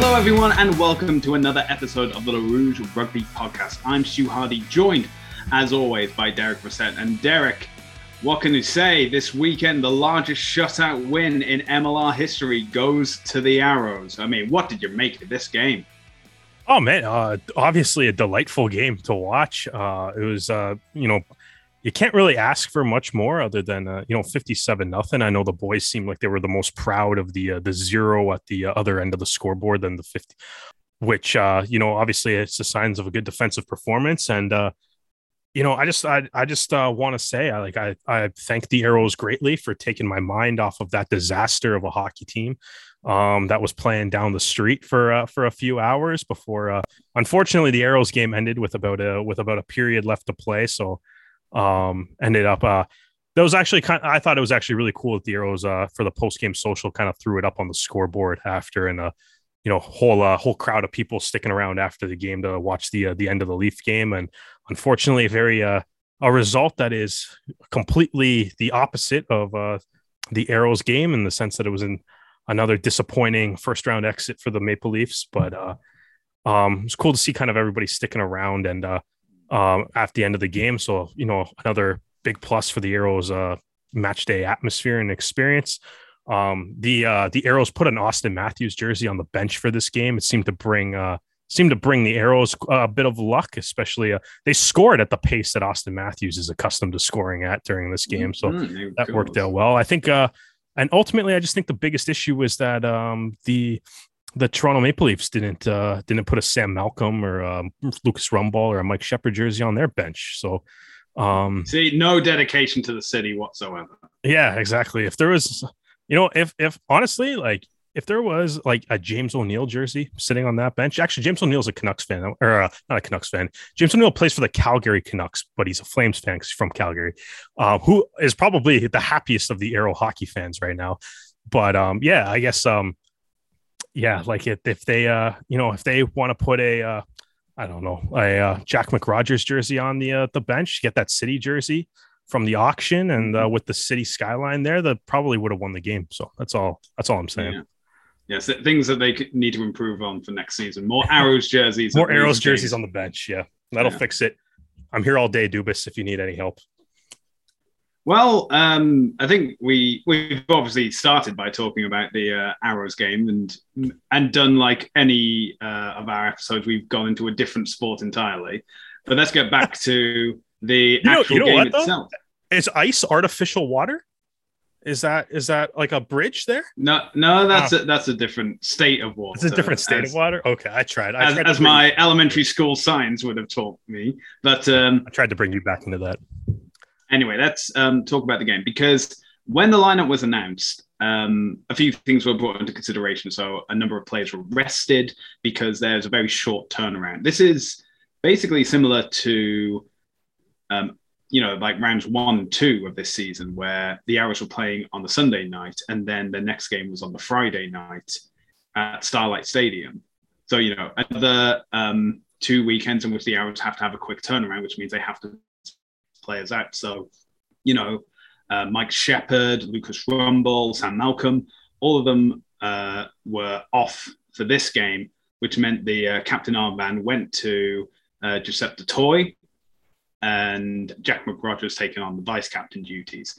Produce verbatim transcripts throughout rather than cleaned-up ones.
Hello everyone and welcome to another episode of the Le Rouge Rugby Podcast. I'm Stu Hardy, joined as always by Derek Brissett. And Derek, what can you say? This weekend, the largest shutout win in M L R history goes to the Arrows. I mean, what did you make of this game? Oh man, uh, obviously a delightful game to watch. Uh, it was, uh, you know, you can't really ask for much more other than, uh, you know, fifty-seven nothing. I know the boys seemed like they were the most proud of the uh, the zero at the other end of the scoreboard than the fifty, which, uh, you know, obviously it's the signs of a good defensive performance. And, uh, you know, I just I, I just uh, want to say, I like I, I thank the Arrows greatly for taking my mind off of that disaster of a hockey team um, that was playing down the street for uh, for a few hours before. Uh, unfortunately, the Arrows game ended with about a with about a period left to play. So. Um, ended up, uh, that was actually kind of, I thought it was actually really cool that the Arrows, uh, for the post game social kind of threw it up on the scoreboard after, and, uh, you know, whole, uh, whole crowd of people sticking around after the game to watch the, uh, the end of the Leaf game. And unfortunately, very, uh, a result that is completely the opposite of, uh, the Arrows game in the sense that it was in another disappointing first round exit for the Maple Leafs. But, uh, um, it's cool to see kind of everybody sticking around and, uh, Um, at the end of the game. So, you know, another big plus for the Arrows uh, match day atmosphere and experience. Um, the uh, the Arrows put an Auston Matthews jersey on the bench for this game. It seemed to bring uh, seemed to bring the Arrows a bit of luck, especially uh, they scored at the pace that Auston Matthews is accustomed to scoring at during this game. So mm-hmm. that worked out well, I think. Uh, and ultimately, I just think the biggest issue was that um, the The Toronto Maple Leafs didn't uh, didn't put a Sam Malcolm or um, Lucas Rumbaugh or a Mike Shepherd jersey on their bench. So, um, see, no dedication to the city whatsoever. Yeah, exactly. If there was, you know, if if honestly, like if there was like a James O'Neill jersey sitting on that bench, actually, James O'Neill's a Canucks fan, or uh, not a Canucks fan. James O'Neill plays for the Calgary Canucks, but he's a Flames fan because he's from Calgary, uh, who is probably the happiest of the Arrow hockey fans right now. But um, yeah, I guess. Um, Yeah, like if, if they, uh, you know, if they want to put a, uh, I don't know, a uh, Jack McRogers jersey on the uh, the bench, get that city jersey from the auction, and uh, with the city skyline there, that probably would have won the game. So that's all. That's all I'm saying. Yeah. Yes, things that they need to improve on for next season: more Arrows jerseys, more Arrows jerseys on the bench. Yeah, that'll yeah. fix it. I'm here all day, Dubas, if you need any help. Well, um, I think we we've obviously started by talking about the uh, Arrows game, and and done like any uh, of our episodes, we've gone into a different sport entirely. But let's get back to the actual you know, you know game what, itself. Is ice artificial water? Is that is that like a bridge there? No, no, that's oh. a, that's a different state of water. It's a different state as, of water. Okay, I tried. I as tried as my you. elementary school science would have taught me, but um, I tried to bring you back into that. Anyway, let's um, talk about the game, because when the lineup was announced, um, a few things were brought into consideration. So a number of players were rested because there's a very short turnaround. This is basically similar to, um, you know, like rounds one and two of this season, where the Arrows were playing on the Sunday night and then the next game was on the Friday night at Starlight Stadium. So, you know, another um, two weekends in which the Arrows have to have a quick turnaround, which means they have to players out. So, you know, uh, Mike Shepherd, Lucas Rumble, Sam Malcolm, all of them uh, were off for this game, which meant the uh, captain armband went to uh, Giuseppe Toy, and Jack McRogers taking on the vice captain duties.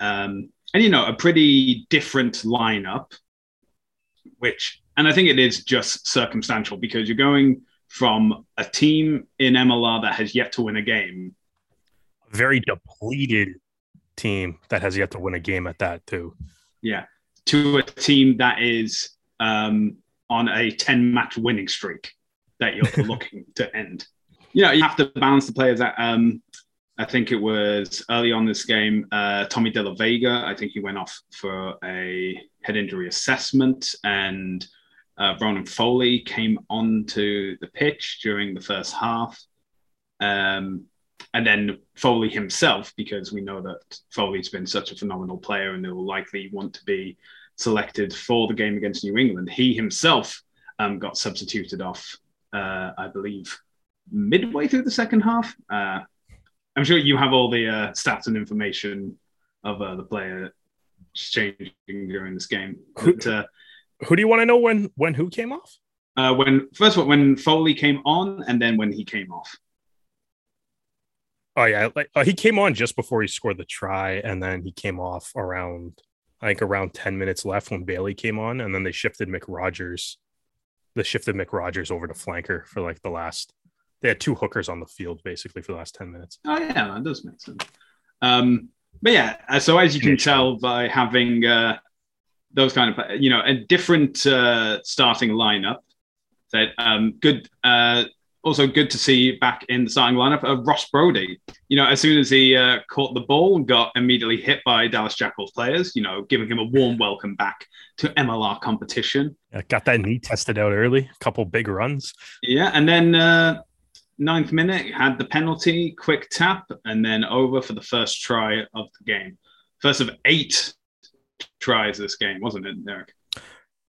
Um, and, you know, a pretty different lineup, which, and I think it is just circumstantial, because you're going from a team in M L R that has yet to win a game, very depleted team that has yet to win a game at that too. Yeah. To a team that is um, on a ten match winning streak that you're looking to end. You know, you have to balance the players out. Um, I think it was early on this game, uh, Tommy De La Vega, I think he went off for a head injury assessment, and uh, Ronan Foley came onto the pitch during the first half. Um, And then Foley himself, because we know that Foley's been such a phenomenal player and will likely want to be selected for the game against New England. He himself um, got substituted off, uh, I believe, midway through the second half. Uh, I'm sure you have all the uh, stats and information of uh, the player changing during this game. Who, but, uh, who do you want to know when when who came off? uh, when first of all, when Foley came on and then when he came off. Oh, yeah. Like, uh, he came on just before he scored the try, and then he came off around, I think, around ten minutes left when Bailey came on, and then they shifted McRogers. They shifted McRogers over to flanker for, like, the last – they had two hookers on the field, basically, for the last ten minutes. Oh, yeah, that does make sense. Um, but, yeah, so as you can tell by having uh, those kind of – you know, a different uh, starting lineup that um, – good uh, – also good to see back in the starting lineup, uh, Ross Brody. You know, as soon as he uh, caught the ball, got immediately hit by Dallas Jackals players, you know, giving him a warm welcome back to M L R competition. Yeah, got that knee tested out early, a couple big runs. Yeah, and then uh, ninth minute, had the penalty, quick tap, and then over for the first try of the game. First of eight tries this game, wasn't it, Derek?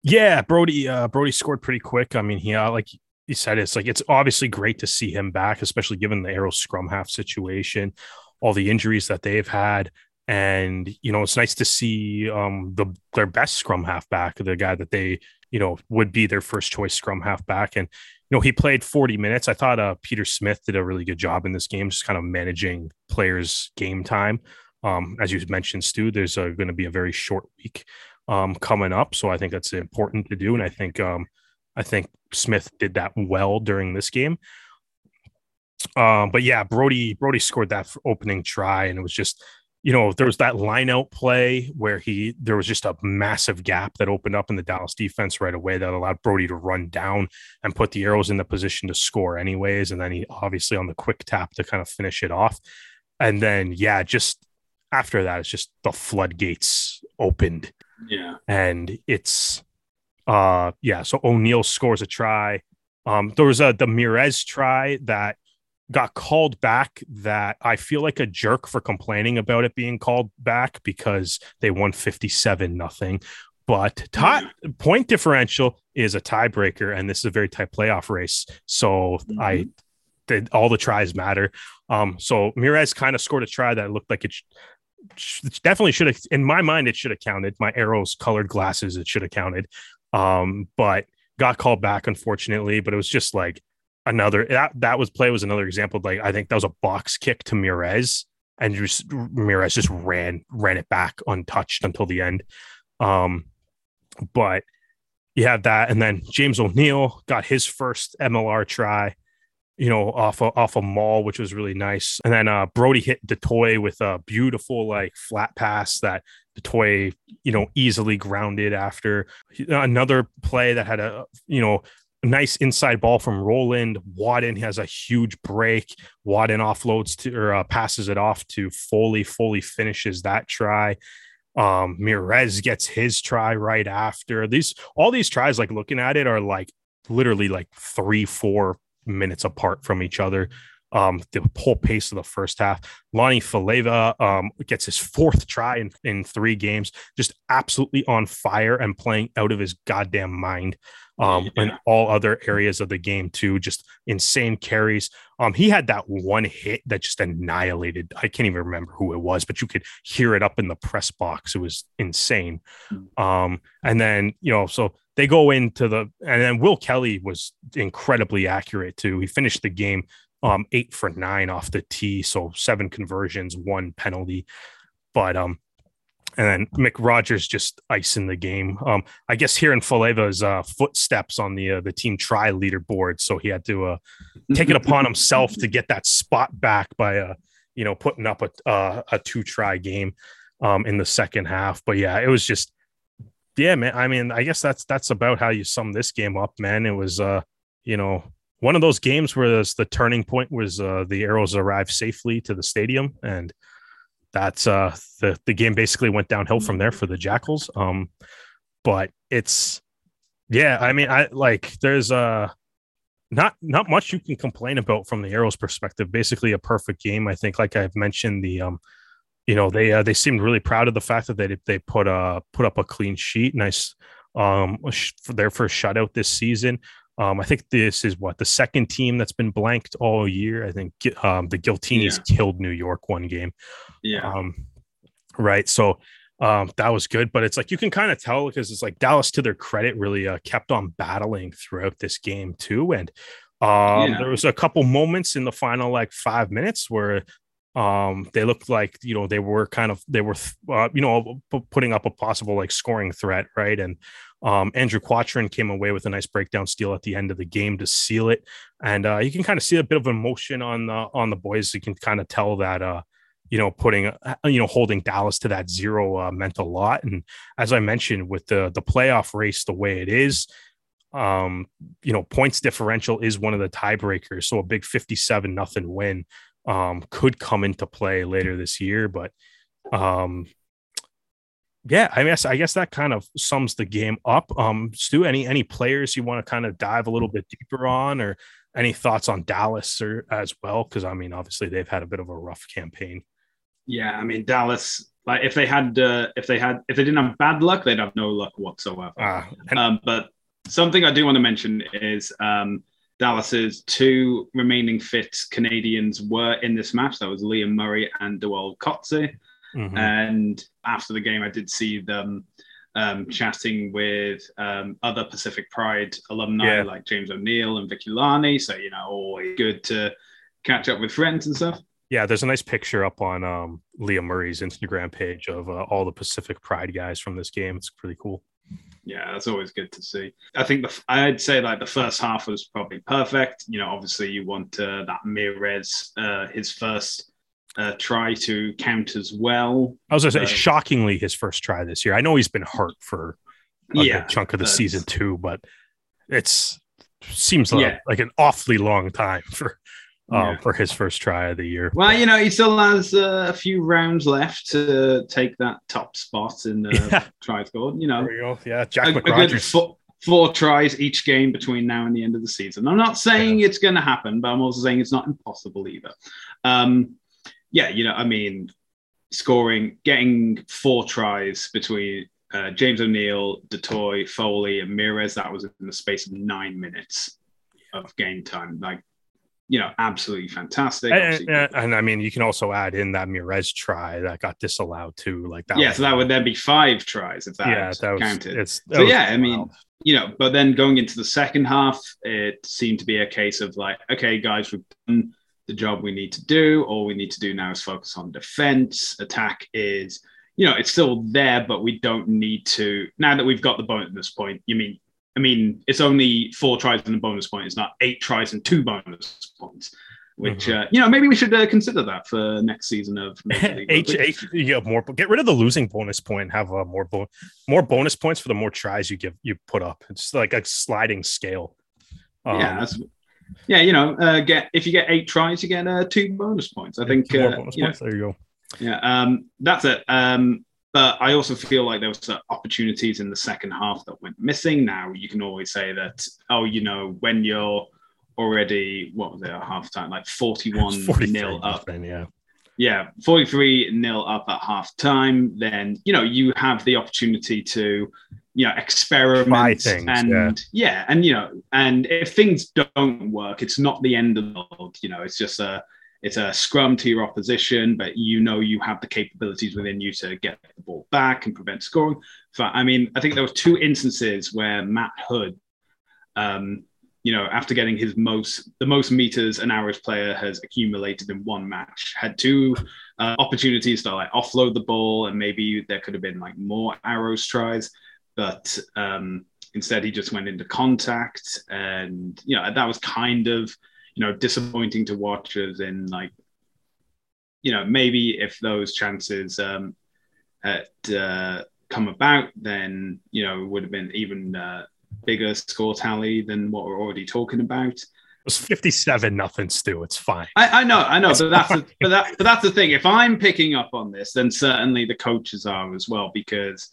Yeah, Brody uh, Brody scored pretty quick. I mean, he uh, like... He said it's like it's obviously great to see him back, especially given the Arrows scrum half situation, all the injuries that they've had. And, you know, it's nice to see um, the their best scrum half back, the guy that they, you know, would be their first choice scrum half back. And, you know, he played forty minutes. I thought uh, Peter Smith did a really good job in this game, just kind of managing players' game time. Um, as you mentioned, Stu, there's uh, going to be a very short week um, coming up. So I think that's important to do. And I think um, I think Smith did that well during this game. Um, but yeah, Brody, Brody scored that opening try. And it was just, you know, there was that line out play where he, there was just a massive gap that opened up in the Dallas defense right away that allowed Brody to run down and put the Arrows in the position to score anyways. And then he obviously on the quick tap to kind of finish it off. And then, yeah, just after that, it's just the floodgates opened. Yeah. And it's, Uh, yeah, so O'Neill scores a try. Um, there was a, the Mirez try that got called back that I feel like a jerk for complaining about it being called back because they won fifty-seven nothing. But tie, point differential is a tiebreaker, and this is a very tight playoff race. So mm-hmm. I did all the tries matter. Um, so Mirez kind of scored a try that looked like it. Sh- It definitely should have, in my mind, it should have counted. My Arrows colored glasses, it should have counted, um, but got called back, unfortunately. But it was just like another, that, that was play was another example. Like, I think that was a box kick to Mirez, and just, Mirez just ran, ran it back untouched until the end. Um, but you had that. And then James O'Neill got his first M L R try, you know, off a, off a maul, which was really nice. And then uh, Brody hit the toy with a beautiful, like, flat pass that the toy, you know, easily grounded after. Another play that had a, you know, nice inside ball from Roland. Wadden has a huge break. Wadden offloads to, or uh, passes it off to Foley. Foley finishes that try. Um, Mirez gets his try right after. These, all these tries, like, looking at it are like literally like three, four minutes apart from each other. Um, the whole pace of the first half. Lonnie Faleva um, gets his fourth try in, in three games, just absolutely on fire and playing out of his goddamn mind um, yeah. in all other areas of the game too. Just insane carries. Um, he had that one hit that just annihilated. I can't even remember who it was, but you could hear it up in the press box. It was insane. Um, and then, you know, so they go into the, and then Will Kelly was incredibly accurate too. He finished the game Um, eight for nine off the tee, so seven conversions, one penalty. But um, and then McRogers just icing the game. Um, I guess here in Faleva's uh, footsteps on the uh, the team try leaderboard, so he had to uh, take it upon himself to get that spot back by uh, you know, putting up a uh, a two try game um, in the second half. But yeah, it was just yeah, man. I mean, I guess that's that's about how you sum this game up, man. It was uh, you know. one of those games where the turning point was uh, the Arrows arrived safely to the stadium, and that's uh, the, the game basically went downhill from there for the Jackals. Um, but it's, yeah, I mean, I like there's uh, not not much you can complain about from the Arrows' perspective. Basically a perfect game. I think, like I've mentioned, the um, you know, they uh, they seemed really proud of the fact that they they put uh put up a clean sheet, nice um for their first shutout this season. Um, I think this is what the second team that's been blanked all year. I think um, the Guiltinis yeah. killed New York one game. Yeah. Um, right. So Um, that was good, but it's like you can kind of tell because it's like Dallas, to their credit, really uh, kept on battling throughout this game too. And um, yeah. there was a couple moments in the final like five minutes where um, they looked like, you know, they were kind of they were, uh, you know, putting up a possible like scoring threat. Right. And um, Andrew Cochran came away with a nice breakdown steal at the end of the game to seal it. And uh, you can kind of see a bit of emotion on the on the boys. You can kind of tell that, uh, you know, putting, you know, holding Dallas to that zero uh, meant a lot. And as I mentioned, with the the playoff race the way it is, um, you know, points differential is one of the tiebreakers. So a big fifty-seven nothing win um, could come into play later this year. But um, yeah, I guess I guess that kind of sums the game up. Um, Stu, any any players you want to kind of dive a little bit deeper on, or any thoughts on Dallas or as well? Because I mean, obviously they've had a bit of a rough campaign. Yeah, I mean, Dallas, like if they had, uh, if they had, if they didn't have bad luck, they'd have no luck whatsoever. Uh, and- um, but something I do want to mention is um, Dallas's two remaining fit Canadians were in this match. That was Liam Murray and Dewal Kotze. Mm-hmm. And after the game, I did see them um, chatting with um, other Pacific Pride alumni, yeah. like James O'Neill and Vicky Larney. So, you know, always good to catch up with friends and stuff. Yeah, there's a nice picture up on um, Liam Murray's Instagram page of uh, all the Pacific Pride guys from this game. It's pretty cool. Yeah, that's always good to see. I think the, I'd say like the first half was probably perfect. You know, obviously you want uh, that Mirez, uh, his first uh, try to count as well. I was going to say, uh, shockingly, his first try this year. I know he's been hurt for a yeah, good chunk of the season too, but it's seems like, yeah. like an awfully long time for... Um, yeah. for his first try of the year. Well, you know, he still has uh, a few rounds left to take that top spot in the yeah. try score. You know, there you go. yeah, Jack McRogers. Four, four tries each game between now and the end of the season. I'm not saying yeah. it's going to happen, but I'm also saying it's not impossible either. Um, yeah, you know, I mean, scoring, getting four tries between uh, James O'Neill, Toy, Foley, and Mirez, that was in the space of nine minutes of game time. Like, you know, absolutely fantastic. And, and, and I mean, you can also add in that Mirez try that got disallowed too. Like that. Yeah, so that would then be five tries if that, yeah, that was counted. It's, that so was yeah, wild. I mean, you know, but then going into the second half, it seemed to be a case of like, okay, guys, we've done the job we need to do. All we need to do now is focus on defense. Attack is, you know, it's still there, but we don't need to. Now that we've got the bonus at this point, you mean, I mean, it's only four tries and a bonus point. It's not eight tries and two bonus points, which, mm-hmm. uh, you know, maybe we should uh, consider that for next season of Major League H- H- you have more, get rid of the losing bonus point, have uh, more, bo- more bonus points for the more tries you give, you put up. It's like a sliding scale. Um, yeah, that's, yeah, you know, uh, get if you get eight tries, you get uh, two bonus points. I think, uh, bonus you points. Know, there you go. Yeah, um, that's it. Um, But I also feel like there was opportunities in the second half that went missing. Now you can always say that, oh, you know, when you're already, what was it, at halftime, like forty-one nil up. Then, yeah, yeah, forty-three nil up at halftime. Then, you know, you have the opportunity to, you know, experiment. Try things, and yeah. yeah, and, you know, and if things don't work, it's not the end of the world. You know, it's just a, It's a scrum to your opposition, but you know you have the capabilities within you to get the ball back and prevent scoring. So, I mean, I think there were two instances where Matt Hood, um, you know, after getting his most, the most meters an hour's player has accumulated in one match, had two uh, opportunities to like offload the ball, and maybe there could have been like more Arrows tries, but um, instead he just went into contact, and you know that was kind of, you know, disappointing to watchers in like, you know, maybe if those chances um, had uh, come about, then, you know, it would have been even uh, bigger score tally than what we're already talking about. It was fifty-seven nothing, Stu. It's fine. I, I know, I know, it's but that's the, but that but that's the thing. If I'm picking up on this, then certainly the coaches are as well, because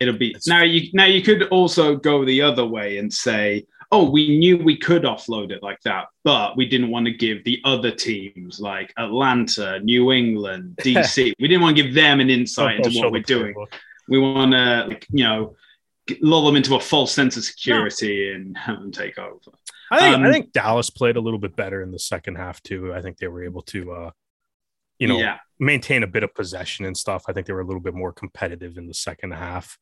it'll be now. You now you could also go the other way and say, oh, we knew we could offload it like that, but we didn't want to give the other teams like Atlanta, New England, D C, we didn't want to give them an insight into what we're doing. We want to, like, you know, lull them into a false sense of security yeah. and have them take over. I think, um, I think Dallas played a little bit better in the second half too. I think they were able to, uh, you know, yeah. maintain a bit of possession and stuff. I think they were a little bit more competitive in the second half.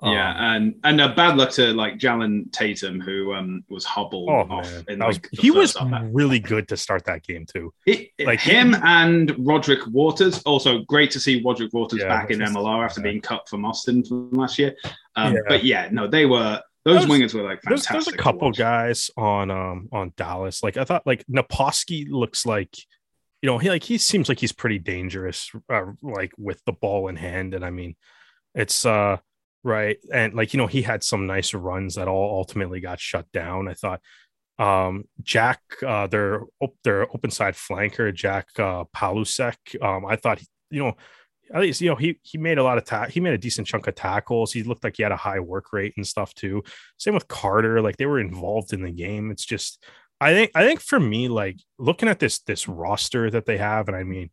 Um, yeah, and and a bad luck to like Jalen Tatum, who um was hobbled oh, off. In, like, was, he was really good to start that game too. It, like him he, and Roderick Waters. Also, great to see Roderick Waters yeah, back in just, M L R after yeah. being cut from Austin from last year. Um, yeah. But yeah, no, they were. Those was, wingers were like fantastic. There's, there's a couple guys on um on Dallas. Like I thought, like Naposki looks like, you know, he like he seems like he's pretty dangerous, uh, like with the ball in hand. And I mean, it's uh. Right. And like, you know, he had some nice runs that all ultimately got shut down. I thought um, Jack, uh, their, their open side flanker, Jack uh, Palusek. Um, I thought, you know, at least, you know, he, he made a lot of ta- he made a decent chunk of tackles. He looked like he had a high work rate and stuff too. Same with Carter. Like they were involved in the game. It's just, I think, I think for me, like looking at this, this roster that they have, and I mean,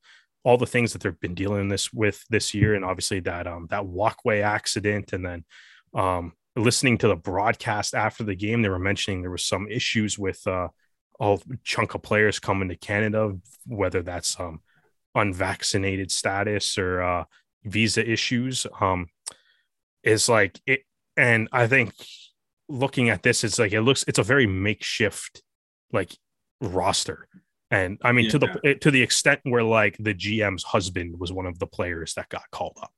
all the things that they've been dealing this with this year. And obviously that, um, that walkway accident, and then um, listening to the broadcast after the game, they were mentioning there was some issues with uh, a chunk of players coming to Canada, whether that's um, unvaccinated status or uh, visa issues. Um, is like it. And I think looking at this, it's like, it looks, it's a very makeshift like roster. And I mean, yeah. to the to the extent where like the G M's husband was one of the players that got called up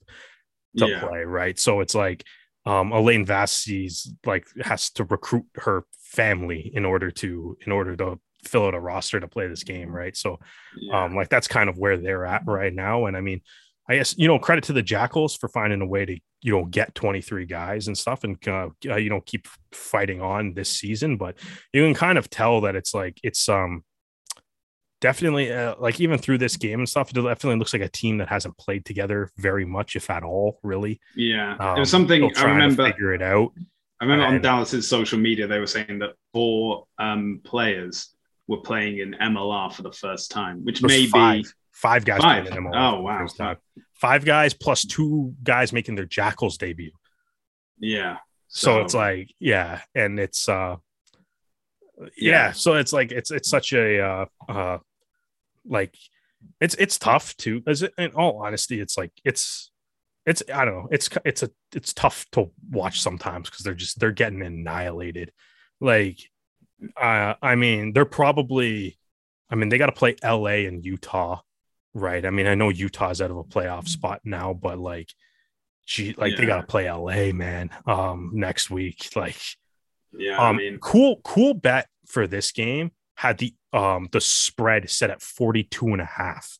to yeah. play, right? So it's like um, Elaine Vassy's like has to recruit her family in order to in order to fill out a roster to play this game, right? So yeah. um, like that's kind of where they're at right now. And I mean, I guess, you know, credit to the Jackals for finding a way to, you know, get twenty-three guys and stuff and, uh, you know, keep fighting on this season. But you can kind of tell that it's like it's um. Definitely, uh, like even through this game and stuff, it definitely looks like a team that hasn't played together very much, if at all, really. Yeah, um, there was something I remember. Figure it out. I remember and, on Dallas's social media, they were saying that four um, players were playing in M L R for the first time, which may five, be five guys five. playing in M L R. Oh wow, time. Five guys plus two guys making their Jackals debut. Yeah, so, so it's like yeah, and it's uh, yeah, yeah, so it's like it's it's such a uh, uh like it's it's tough too, as in all honesty, it's like it's it's I don't know, it's it's a it's tough to watch sometimes because they're just they're getting annihilated. Like uh, I mean, they're probably I mean they got to play L A and Utah, right? I mean, I know Utah's out of a playoff spot now, but like, gee, like yeah. they got to play L A, man, um, next week. Like, yeah, um, I mean, cool, cool bet for this game had the um the spread set at forty-two and a half.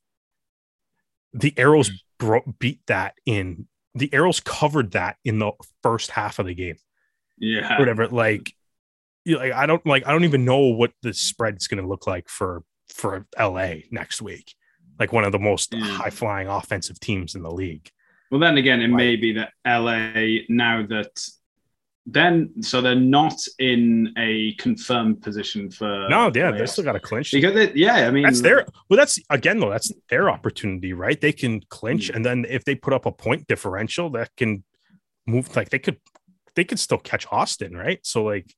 The Arrows bro- beat that in the Arrows covered that in the first half of the game. Yeah, whatever. Like, you like I don't like I don't even know what the spread is going to look like for for L A next week. Like one of the most yeah. high flying offensive teams in the league. Well, then again, it like, may be that L A now that. Then, so they're not in a confirmed position for. No, yeah, playoffs. They still got to clinch. Because they, yeah, I mean, that's their. Well, that's again though. That's their opportunity, right? They can clinch, yeah. and then if they put up a point differential, that can move. Like they could, they could still catch Austin, right? So, like,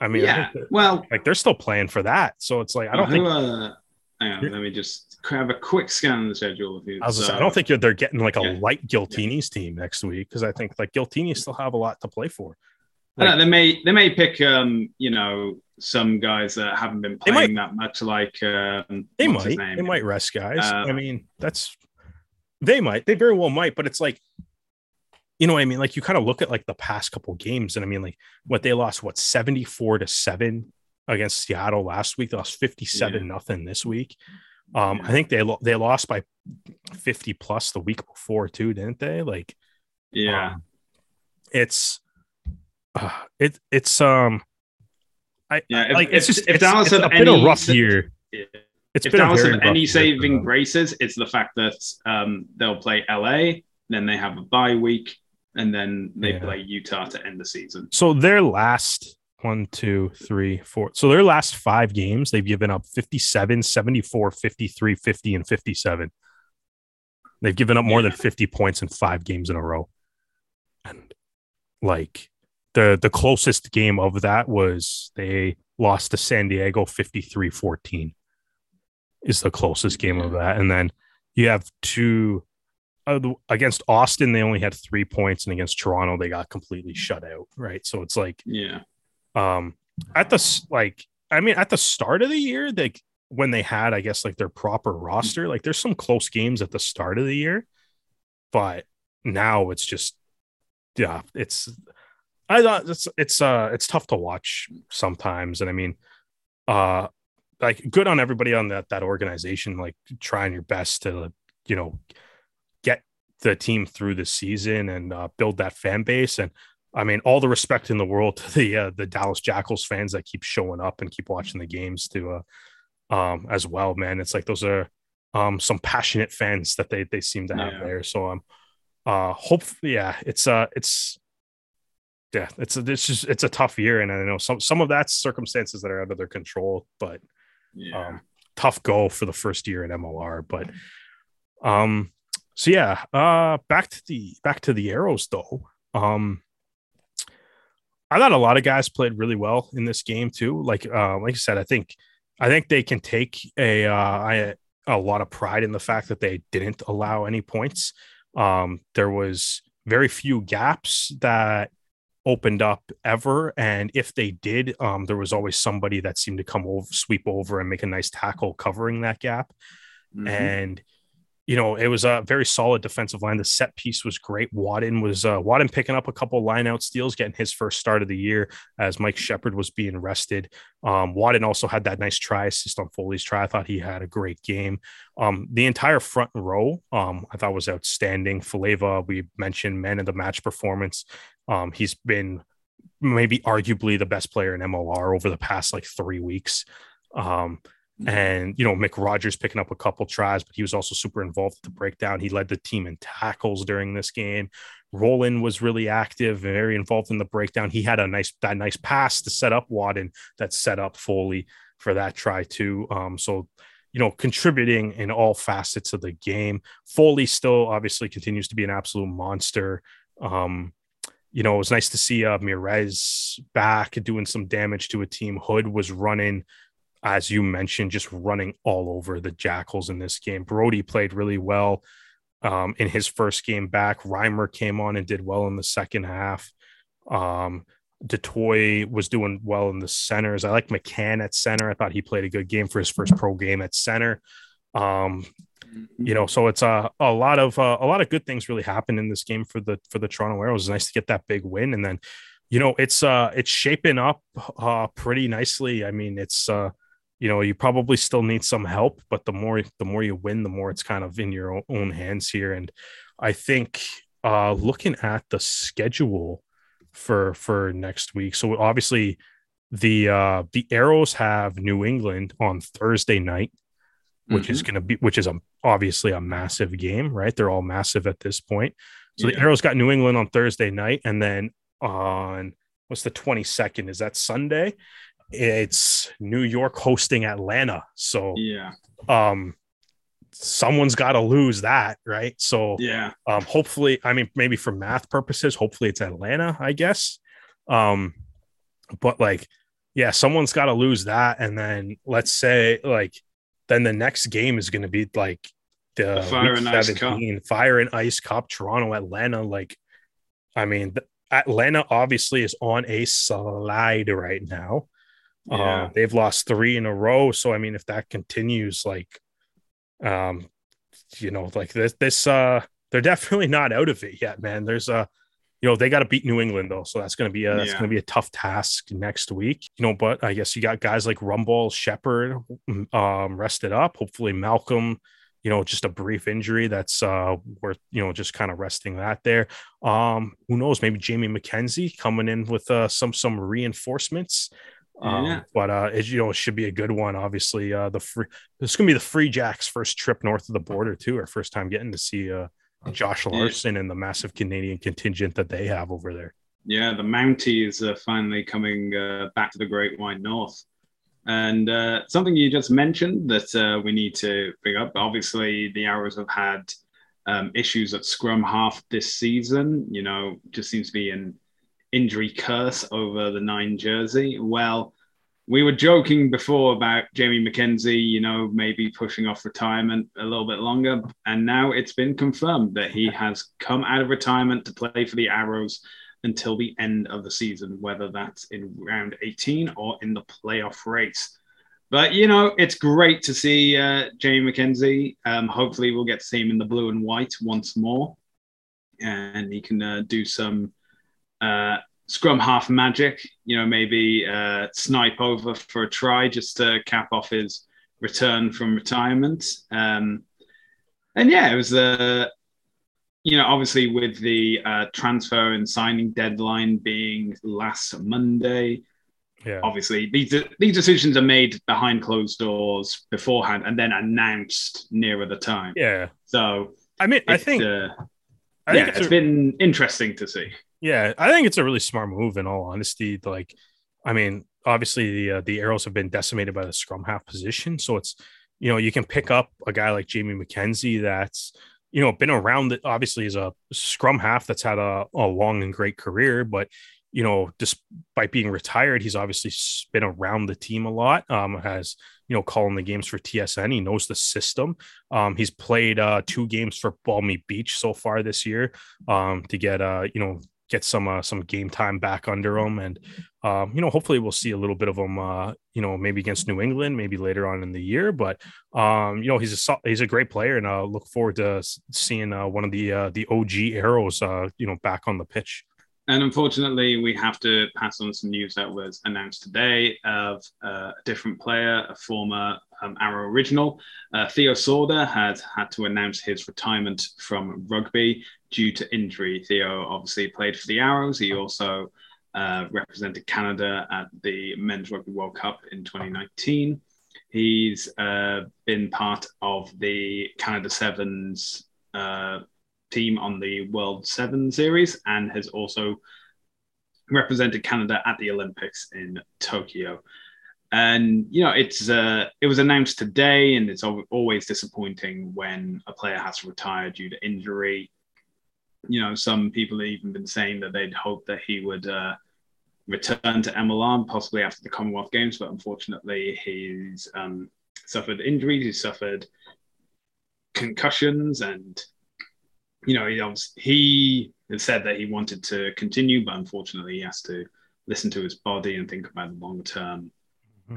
I mean, yeah, I well, like they're still playing for that. So it's like I don't who, think. Uh, hang on, let me just have a quick scan of the schedule. Of you, I, was so, say, I don't think you're, they're getting like a yeah, light Giltini's yeah. team next week because I think like Giltini still have a lot to play for. Like, I know, they may they may pick um you know some guys that haven't been playing might, that much like um, they might they yeah. might rest guys. Uh, I mean that's they might they very well might, but it's like you know what I mean like you kind of look at like the past couple games and I mean like what they lost what seventy-four to seven against Seattle last week. They lost fifty-seven yeah. nothing this week. Um, yeah. I think they lo- they lost by fifty plus the week before too, didn't they? Like, yeah, um, it's uh, it it's um, I, yeah, if, like it's if, just if it's, Dallas it's have a any, bit of rough year. Yeah. It's if been Dallas have any saving graces, it's the fact that um they'll play L A, then they have a bye week, and then they yeah. play Utah to end the season. So their last. One, two, three, four. So their last five games, they've given up fifty-seven, seventy-four, fifty-three, fifty, and fifty-seven. They've given up more yeah. than fifty points in five games in a row. And like the the closest game of that was they lost to San Diego fifty-three fourteen is the closest game yeah. of that. And then you have two uh, against Austin. They only had three points, and against Toronto, they got completely shut out. Right. So it's like, yeah. Um, at the, like, I mean, at the start of the year, they, when they had, I guess, like their proper roster, like there's some close games at the start of the year, but now it's just, yeah, it's, I thought it's, it's, uh, it's tough to watch sometimes. And I mean, uh, like good on everybody on that, that organization, like trying your best to, you know, get the team through the season and uh, build that fan base. And I mean, all the respect in the world to the, uh, the Dallas Jackals fans that keep showing up and keep watching the games to, uh, um, as well, man. It's like, those are um, some passionate fans that they, they seem to have yeah. there. So I'm um, uh, hopefully, yeah, it's uh it's, yeah, it's, a, it's just, it's a tough year. And I know some, some of that's circumstances that are out of their control, but yeah. Um, tough go for the first year in M L R, but um, so yeah, uh, back to the back to the Arrows though. Um, I thought a lot of guys played really well in this game too. Like uh, like I said, I think I think they can take a uh, I, a lot of pride in the fact that they didn't allow any points. Um, there was very few gaps that opened up ever, and if they did, um there was always somebody that seemed to come over, sweep over, and make a nice tackle covering that gap. Mm-hmm. And you know, it was a very solid defensive line. The set piece was great. Wadden was uh Wadden picking up a couple line out steals, getting his first start of the year as Mike Shepard was being rested. um Wadden also had that nice try assist on Foley's try. I thought he had a great game. Um the entire front row um I thought was outstanding. Faleva, we mentioned man of the match performance. Um, he's been maybe arguably the best player in M L R over the past like three weeks. Um, and, you know, McRogers picking up a couple tries, but he was also super involved with the breakdown. He led the team in tackles during this game. Roland was really active, very involved in the breakdown. He had a nice, that nice pass to set up Wadden that set up Foley for that try too. Um, so, you know, contributing in all facets of the game. Foley still obviously continues to be an absolute monster. Um, You know, it was nice to see uh, Mirez back doing some damage to a team. Hood was running, as you mentioned, just running all over the Jackals in this game. Brody played really well um, in his first game back. Reimer came on and did well in the second half. Um, Toy was doing well in the centers. I like McCann at center. I thought he played a good game for his first pro game at center. Um, you know, so it's a, a lot of uh, a lot of good things really happened in this game for the for the Toronto Arrows. It's nice to get that big win. And then, you know, it's uh, it's shaping up uh, pretty nicely. I mean, it's, uh, you know, you probably still need some help, but the more the more you win, the more it's kind of in your own hands here. And I think uh, looking at the schedule for for next week. So obviously the uh, the Arrows have New England on Thursday night, which mm-hmm. is going to be, which is a, obviously a massive game, right? They're all massive at this point. So yeah. The Arrows got New England on Thursday night. And then on, what's the twenty-second? Is that Sunday? It's New York hosting Atlanta. So yeah, um, someone's got to lose that, right? So yeah, um, hopefully, I mean, maybe for math purposes, hopefully it's Atlanta, I guess. Um, but like, yeah, someone's got to lose that. And then let's say like, then the next game is going to be like the, the Fire and Ice Cup. Fire and Ice Cup, Toronto, Atlanta. Like, I mean, Atlanta obviously is on a slide right now. Yeah. Uh, they've lost three in a row. So, I mean, if that continues, like, um, you know, like this, this, uh, they're definitely not out of it yet, man. There's a, you know, they got to beat New England though, so that's going to be a that's yeah. going to be a tough task next week. You know, but I guess you got guys like Rumble, Shepard um, rested up. Hopefully, Malcolm, you know, just a brief injury that's uh, worth you know just kind of resting that there. Um, who knows? Maybe Jamie McKenzie coming in with uh, some some reinforcements. Um, yeah. But uh, it, you know, it should be a good one. Obviously, uh, the free, it's going to be the Free Jacks' first trip north of the border too. Our first time getting to see. Uh, Josh Larson yeah. and the massive Canadian contingent that they have over there. Yeah, the Mounties are finally coming uh, back to the Great White North. And uh, something you just mentioned that uh, we need to bring up, obviously the Arrows have had um, issues at scrum half this season. You know, just seems to be an injury curse over the nine jersey. Well, we were joking before about Jamie McKenzie, you know, maybe pushing off retirement a little bit longer. And now it's been confirmed that he has come out of retirement to play for the Arrows until the end of the season, whether that's in round eighteen or in the playoff race. But, you know, it's great to see uh, Jamie McKenzie. Um, hopefully we'll get to see him in the blue and white once more. And he can uh, do some uh, scrum half magic, you know, maybe uh, snipe over for a try just to cap off his return from retirement. Um, and, yeah, it was a... Uh, You know, obviously with the uh, transfer and signing deadline being last Monday, yeah. Obviously these, these decisions are made behind closed doors beforehand and then announced nearer the time. Yeah. So, I mean, I think, uh, I think yeah, it's, it's a, been interesting to see. Yeah, I think it's a really smart move in all honesty. Like, I mean, obviously the, uh, the Arrows have been decimated by the scrum half position. So it's, you know, you can pick up a guy like Jamie McKenzie that's, you know, been around, obviously, as a scrum half that's had a, a long and great career, but, you know, despite being retired, he's obviously been around the team a lot, um, has, you know, calling the games for T S N. He knows the system. Um, he's played uh, two games for Balmy Beach so far this year um, to get, uh, you know, get some uh, some game time back under him. And, um, you know, hopefully we'll see a little bit of him, uh, you know, maybe against New England, maybe later on in the year. But, um, you know, he's a he's a great player, and I look forward to seeing uh, one of the uh, the O G Arrows, uh, you know, back on the pitch. And unfortunately, we have to pass on some news that was announced today of uh, a different player, a former um, Arrow original. Uh, Theo Sorda has had to announce his retirement from rugby due to injury. Theo obviously played for the Arrows. He also uh, represented Canada at the Men's Rugby World Cup in twenty nineteen. He's uh, been part of the Canada Sevens uh, team on the World Seven Series and has also represented Canada at the Olympics in Tokyo. And, you know, it's uh, it was announced today, and it's always disappointing when a player has to retire due to injury. You know, some people have even been saying that they'd hoped that he would uh, return to M L R, possibly after the Commonwealth Games, but unfortunately he's um, suffered injuries, he's suffered concussions, and, you know, he, he had said that he wanted to continue, but unfortunately he has to listen to his body and think about the long-term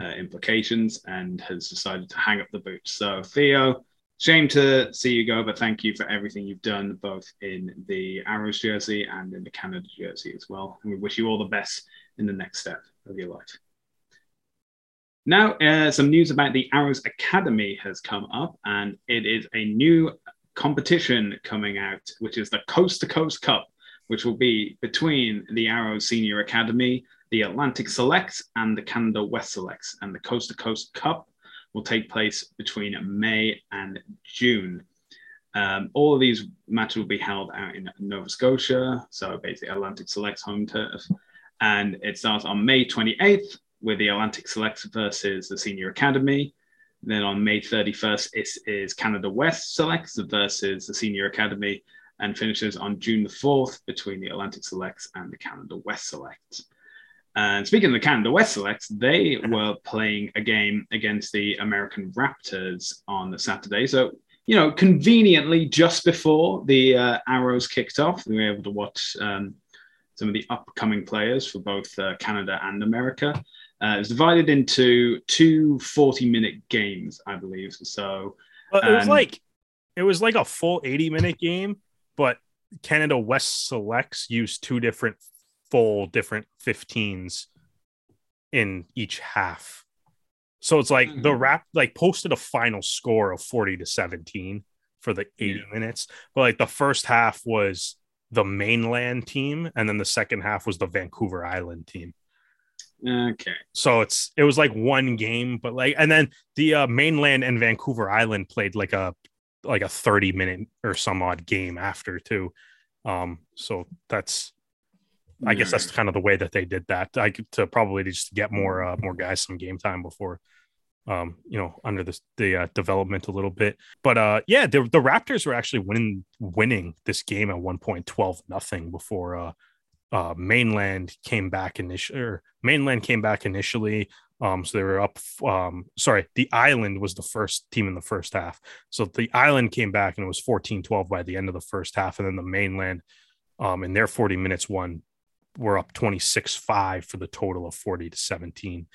uh, implications, and has decided to hang up the boots. So, Theo, shame to see you go, but thank you for everything you've done, both in the Arrows jersey and in the Canada jersey as well. And we wish you all the best in the next step of your life. Now, uh, some news about the Arrows Academy has come up, and it is a new competition coming out, which is the Coast to Coast Cup, which will be between the Arrows Senior Academy, the Atlantic Selects, and the Canada West Selects. And the Coast to Coast Cup will take place between May and June. Um, all of these matches will be held out in Nova Scotia, so basically Atlantic Selects home turf. And it starts on May twenty-eighth with the Atlantic Selects versus the Senior Academy. Then on May thirty-first, it is Canada West Selects versus the Senior Academy, and finishes on June the fourth between the Atlantic Selects and the Canada West Selects. And speaking of the Canada West Selects, they were playing a game against the American Raptors on the Saturday. So, you know, conveniently just before the uh, Arrows kicked off, we were able to watch um, some of the upcoming players for both uh, Canada and America. Uh, it was divided into two forty-minute games, I believe. So well, it was um, like it was like a full eighty-minute game, but Canada West Selects used two different full different fifteens in each half. So it's like mm-hmm. the rap like posted a final score of forty to seventeen for the eighty yeah. minutes, but like the first half was the mainland team, and then the second half was the Vancouver Island team. Okay. So it's it was like one game, but like, and then the uh, mainland and Vancouver Island played like a like a thirty minute or some odd game after too. Um, so that's, I guess that's kind of the way that they did that. I could to probably just get more uh, more guys some game time before, um, you know, under the the uh, development a little bit. But uh, yeah, the the Raptors were actually winning winning this game at one point twelve nothing before. Uh, Uh, mainland came back initially or mainland came back initially. Um, so they were up. Um, sorry, the Island was the first team in the first half. So the Island came back and it was fourteen twelve by the end of the first half. And then the Mainland, um, in their forty minutes won, were up twenty-six five for the total of forty to seventeen.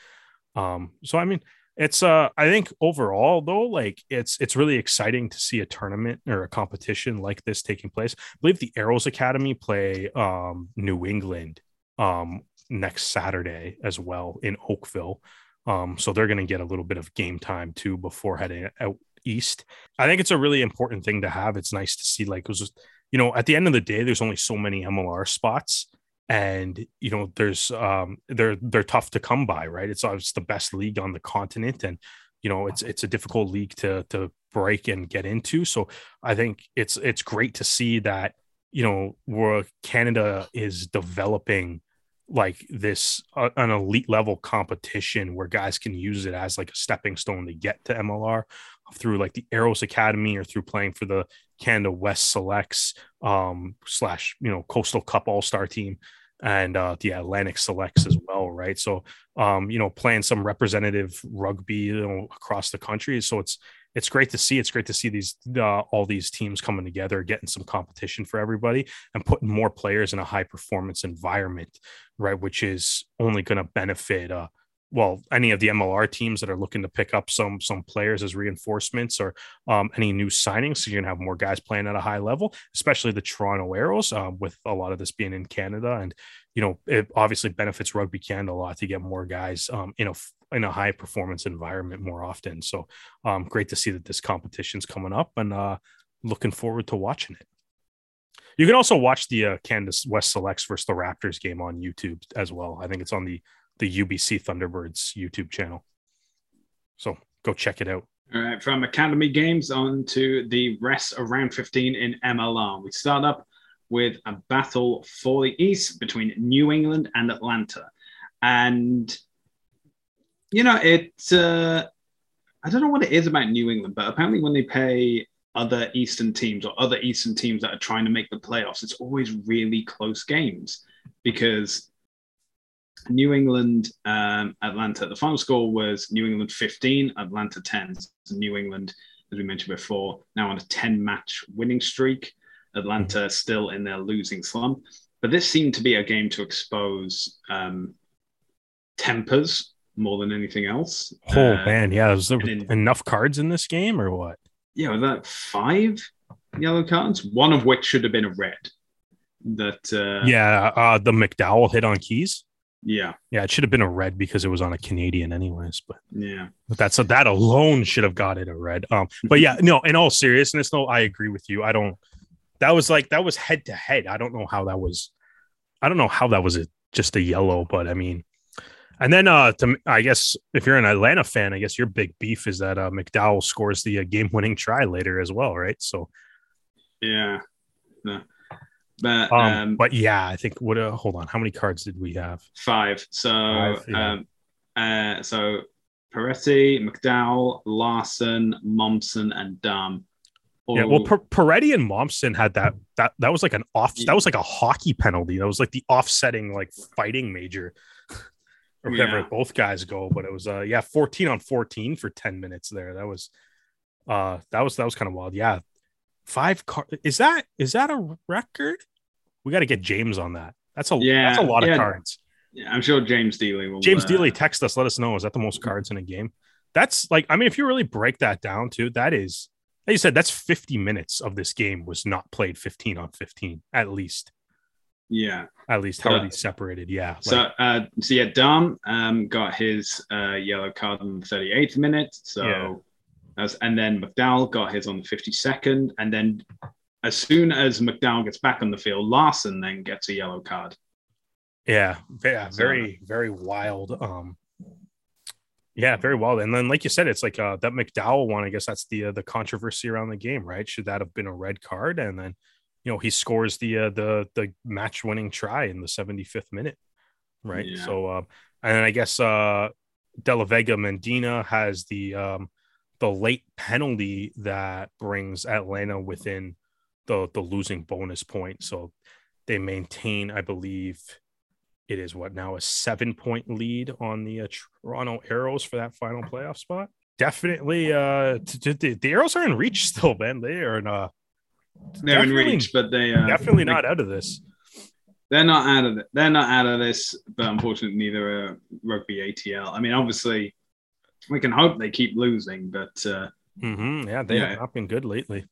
Um, so, I mean, it's, uh, I think overall though, like it's, it's really exciting to see a tournament or a competition like this taking place. I believe the Arrows Academy play, um, New England, um, next Saturday as well in Oakville. Um, so they're going to get a little bit of game time too before heading out east. I think it's a really important thing to have. It's nice to see, like, it was just, you know, at the end of the day, there's only so many M L R spots, and, you know, there's, um, they're, they're tough to come by, right? It's obviously the best league on the continent, and, you know, it's, it's a difficult league to, to break and get into. So I think it's, it's great to see that, you know, where Canada is developing like this, uh, an elite level competition where guys can use it as like a stepping stone to get to M L R through like the Arrows Academy or through playing for the Canada West Selects, um, slash, you know, Coastal Cup All-Star team, and uh, the Atlantic Selects as well. Right. So, um, you know, playing some representative rugby, you know, across the country. So it's, it's great to see. It's great to see these, uh, all these teams coming together, getting some competition for everybody and putting more players in a high performance environment, right? Which is only going to benefit, uh, well, any of the M L R teams that are looking to pick up some, some players as reinforcements, or um, any new signings. So you're gonna have more guys playing at a high level, especially the Toronto Arrows, uh, with a lot of this being in Canada. And, you know, it obviously benefits Rugby Canada a lot to get more guys um, in a, in a high performance environment more often. So um, great to see that this competition's coming up, and uh, looking forward to watching it. You can also watch the uh, Canada West Selects versus the Raptors game on YouTube as well. I think it's on the, the U B C Thunderbirds YouTube channel. So go check it out. All right, from Academy Games on to the rest of round fifteen in M L R. We start up with a battle for the East between New England and Atlanta. And, you know, it's, uh, I don't know what it is about New England, but apparently when they pay other Eastern teams or other Eastern teams that are trying to make the playoffs, it's always really close games, because New England, um, Atlanta, the final score was New England fifteen, Atlanta ten. So New England, as we mentioned before, now on a ten-match winning streak. Atlanta mm-hmm. still in their losing slump. But this seemed to be a game to expose um, tempers more than anything else. Oh, uh, man, yeah. Was there in, enough cards in this game or what? Yeah, was that five yellow cards? One of which should have been a red. That uh, Yeah, uh, the McDowell hit on Keys. Yeah. Yeah, it should have been a red because it was on a Canadian anyways, but yeah. But that's a, that alone should have got it a red. Um but yeah, no, in all seriousness, no, I agree with you. I don't that was like that was head to head. I don't know how that was I don't know how that was a, just a yellow, but I mean, and then uh to, I guess if you're an Atlanta fan, I guess your big beef is that uh, McDowell scores the uh, game-winning try later as well, right? So yeah. No. But, um, um, but yeah, I think what? Uh, hold on, how many cards did we have? Five. So, Five, yeah. um, uh, so Peretti, McDowell, Larson, Momsen, and Dom. All... Yeah, well, per- Peretti and Momsen had that. That that was like an off. That was like a hockey penalty. That was like the offsetting, like fighting major, or whatever. Yeah. Both guys go, but it was uh, yeah, fourteen on fourteen for ten minutes there. That was, uh, that was that was kind of wild. Yeah. Five cards. Is that is that a record? We got to get James on that. That's a yeah, that's a lot yeah. of cards. Yeah, I'm sure James Dealey will. James uh, Dealey, text us. Let us know. Is that the most cards in a game? That's like, I mean, if you really break that down too, that is, like you said, that's fifty minutes of this game was not played fifteen on fifteen at least. Yeah, at least how so, are these separated? Yeah. So like, uh, so yeah, Dom um got his uh yellow card in the thirty-eighth minute. So. Yeah. As, and then McDowell got his on the fifty-second. And then as soon as McDowell gets back on the field, Larson then gets a yellow card. Yeah. Yeah. Very, very wild. Um, yeah, very wild. And then, like you said, it's like uh, that McDowell one, I guess that's the uh, the controversy around the game, right? Should that have been a red card? And then, you know, he scores the uh, the the match-winning try in the seventy-fifth minute, right? Yeah. So, uh, and then I guess uh, De La Vega Mendina has the um, – the late penalty that brings Atlanta within the the losing bonus point. So they maintain, I believe, It is what now a seven point lead on the uh, Toronto Arrows for that final playoff spot. Definitely, uh, t- t- the Arrows are in reach still, Ben. They are in, uh, they're in reach, but they are uh, definitely not out of this. They're not out of it. They're not out of this, but unfortunately, neither are Rugby A T L. I mean, obviously, we can hope they keep losing, but uh, mm-hmm. yeah, they yeah. have not been good lately.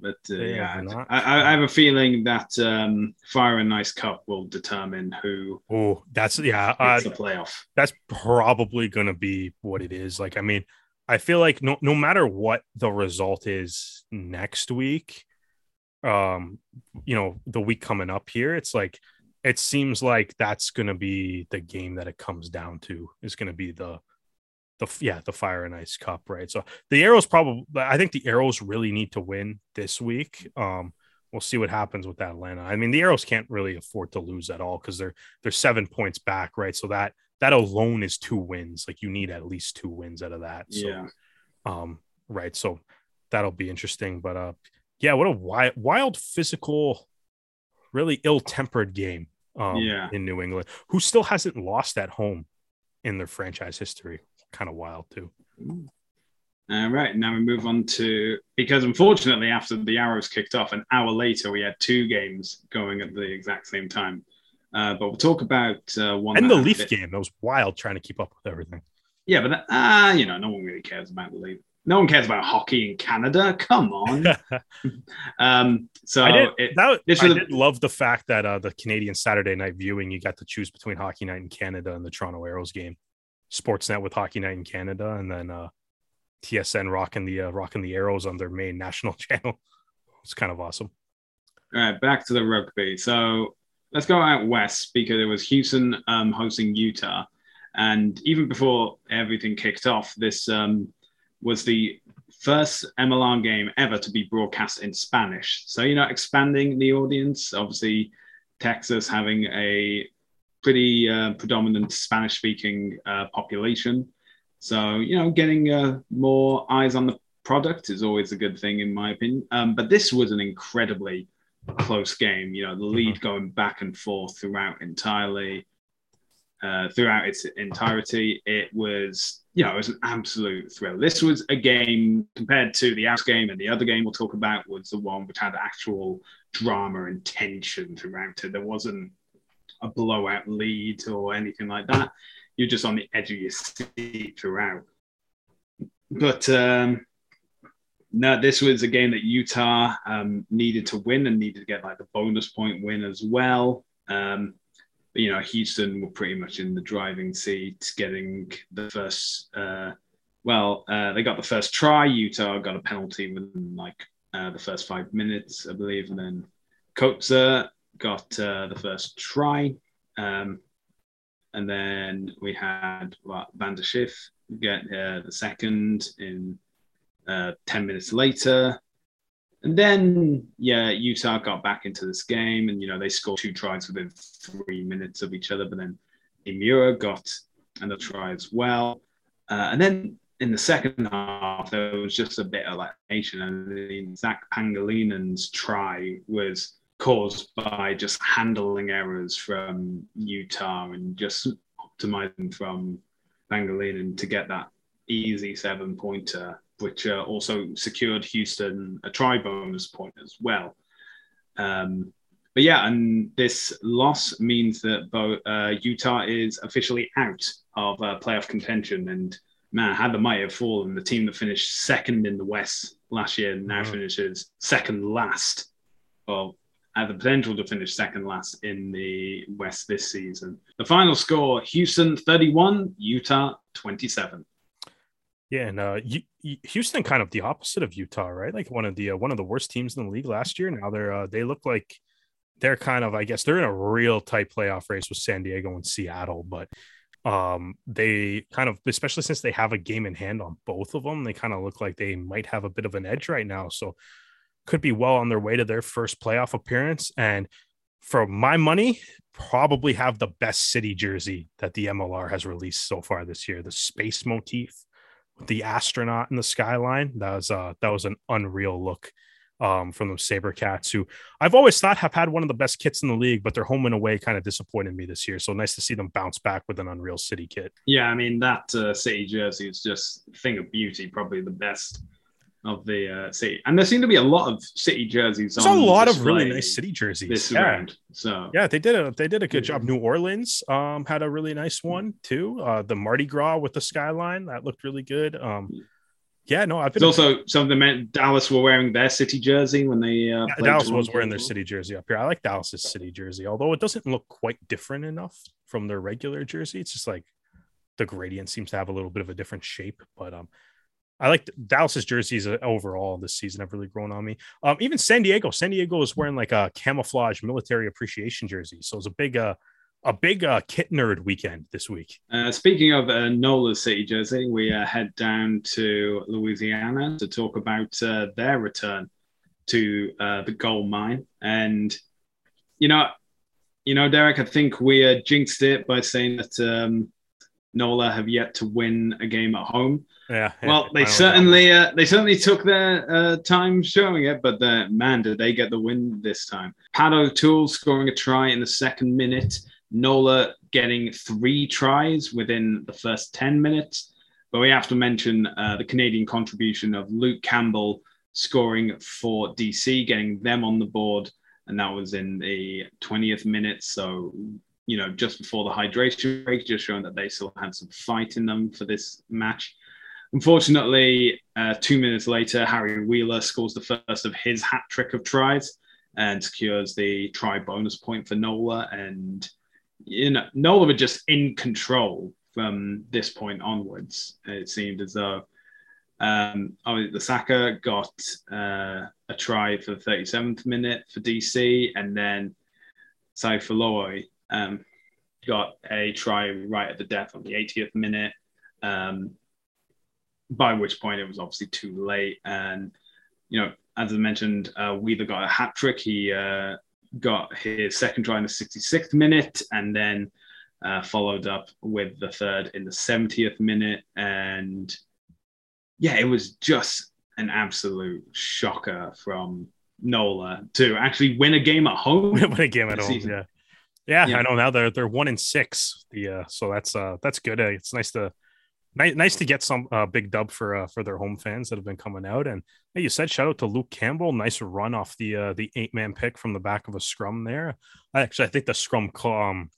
But uh, yeah, I, I have a feeling that um, Fire and Ice Cup will determine who. Oh, that's yeah. It's uh, a playoff. That's probably going to be what it is. Like, I mean, I feel like no, no matter what the result is next week, um, you know, the week coming up here, it's like it seems like that's going to be the game that it comes down to. Is going to be the. The, yeah, the Fire and Ice Cup, right? So the Arrows probably, I think the Arrows really need to win this week. Um, we'll see what happens with Atlanta. I mean, the Arrows can't really afford to lose at all because they're they're seven points back, right? So that that alone is two wins. Like you need at least two wins out of that. So, yeah. Um, right. So that'll be interesting. But uh, yeah, what a wild, wild physical, really ill-tempered game. Um, yeah. In New England, who still hasn't lost at home in their franchise history. Kind of wild too. All right, now we move on to, because unfortunately after the Arrows kicked off an hour later we had two games going at the exact same time, uh but we'll talk about uh one and the Leaf bit. Game that was wild, trying to keep up with everything. Yeah, but that, uh you know, no one really cares about the Leaf. No one cares about hockey in Canada, come on. um so I did, it, that, I did the, love the fact that uh the Canadian Saturday night viewing, you got to choose between Hockey Night in Canada and the Toronto Arrows game. Sportsnet with Hockey Night in Canada, and then uh, T S N rocking the uh, rocking the Arrows on their main national channel. It's kind of awesome. All right, back to the rugby. So let's go out west because it was Houston um, hosting Utah, and even before everything kicked off, this um, was the first M L R game ever to be broadcast in Spanish. So you know, expanding the audience. Obviously, Texas having a pretty uh, predominant Spanish-speaking uh, population. So, you know, getting uh, more eyes on the product is always a good thing, in my opinion. Um, but this was an incredibly close game. You know, the lead going back and forth throughout entirely, uh, throughout its entirety. It was, you know, it was an absolute thrill. This was a game compared to the Arrows game, and the other game we'll talk about was the one which had actual drama and tension throughout it. There wasn't a blowout lead or anything like that. You're just on the edge of your seat throughout. But um, no, this was a game that Utah um, needed to win and needed to get like the bonus point win as well. Um, but, you know, Houston were pretty much in the driving seat, getting the first, uh, well, uh, they got the first try. Utah got a penalty within like uh, the first five minutes, I believe. And then Kotzer got uh, the first try, um, and then we had well, Van der Schiff get uh, the second in uh, ten minutes later, and then yeah, Utah got back into this game, and you know they scored two tries within three minutes of each other, but then Imura got another try as well, uh, and then in the second half there was just a bit of like nation, and Zach Pangalinen's try was caused by just handling errors from Utah and just optimizing from Pangilinan to get that easy seven-pointer, which uh, also secured Houston a try bonus point as well. Um, but yeah, and this loss means that both, uh, Utah is officially out of uh, playoff contention. And man, had the might have fallen. The team that finished second in the West last year now finishes second last. Well, had the potential to finish second last in the West this season. The final score, Houston thirty-one, Utah twenty-seven. Yeah, and uh, Houston kind of the opposite of Utah, right? Like one of the uh, one of the worst teams in the league last year. Now they're uh, they look like they're kind of, I guess, they're in a real tight playoff race with San Diego and Seattle. But um, they kind of, especially since they have a game in hand on both of them, they kind of look like they might have a bit of an edge right now. So could be well on their way to their first playoff appearance. And for my money, probably have the best city jersey that the M L R has released so far this year. The space motif with the astronaut in the skyline. That was uh that was an unreal look. um, from those Sabercats, who I've always thought have had one of the best kits in the league, but their home and away kind of disappointed me this year. So nice to see them bounce back with an Unreal City kit. Yeah, I mean, that uh, City jersey is just a thing of beauty, probably the best of the uh, City. And there seem to be a lot of City jerseys. There's on a lot of really nice City jerseys this yeah. round. So yeah, they did a they did a good yeah. job. New Orleans um, had a really nice one too. Uh, the Mardi Gras with the skyline, that looked really good. Um, yeah, no, I've been There's also something meant Dallas were wearing their City jersey when they uh, yeah, Dallas was wearing their City jersey up here. I like Dallas's City jersey, although it doesn't look quite different enough from their regular jersey. It's just like the gradient seems to have a little bit of a different shape, but um. I like Dallas's jerseys overall this season have really grown on me. Um, even San Diego, San Diego is wearing like a camouflage military appreciation jersey. So it was a big, uh, a big uh, kit nerd weekend this week. Uh, speaking of uh, NOLA's City jersey, we uh, head down to Louisiana to talk about uh, their return to uh, the gold mine. And, you know, you know, Derek, I think we uh, jinxed it by saying that um, NOLA have yet to win a game at home. Yeah. Well, they certainly uh, they certainly took their uh, time showing it, but uh, man, did they get the win this time. Pat O'Toole scoring a try in the second minute. NOLA getting three tries within the first ten minutes. But we have to mention uh, the Canadian contribution of Luke Campbell scoring for D C, getting them on the board. And that was in the twentieth minute. So, you know, just before the hydration break, just showing that they still had some fight in them for this match. Unfortunately, uh, two minutes later, Harry Wheeler scores the first of his hat trick of tries and secures the try bonus point for NOLA. And, you know, NOLA were just in control from this point onwards. It seemed as though um, the Saka got uh, a try for the thirty-seventh minute for D C, and then Saifaloy um, got a try right at the death on the eightieth minute. Um, By which point it was obviously too late. And, you know, as I mentioned, uh, Wheeler got a hat trick. He uh, got his second try in the sixty-sixth minute and then uh, followed up with the third in the seventieth minute. And yeah, it was just an absolute shocker from NOLA to actually win a game at home. Win a game at home, yeah. yeah. Yeah, I know now they're they're one in six. The uh, so that's uh, that's good. Uh, it's nice to. Nice, nice to get some uh, big dub for uh, for their home fans that have been coming out. And like you said, shout out to Luke Campbell. Nice run off the uh, the eight man pick from the back of a scrum there. I actually, I think the scrum um,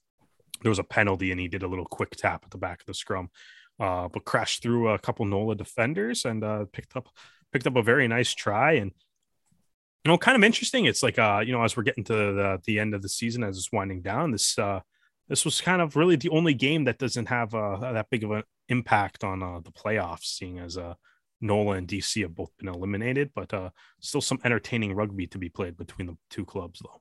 there was a penalty and he did a little quick tap at the back of the scrum, uh, but crashed through a couple NOLA defenders and uh, picked up picked up a very nice try. And you know, kind of interesting. It's like uh, you know, as we're getting to the, the end of the season, as it's winding down, this uh, this was kind of really the only game that doesn't have uh, that big of an impact on uh, the playoffs, seeing as uh, NOLA and D C have both been eliminated, but uh, still some entertaining rugby to be played between the two clubs, though.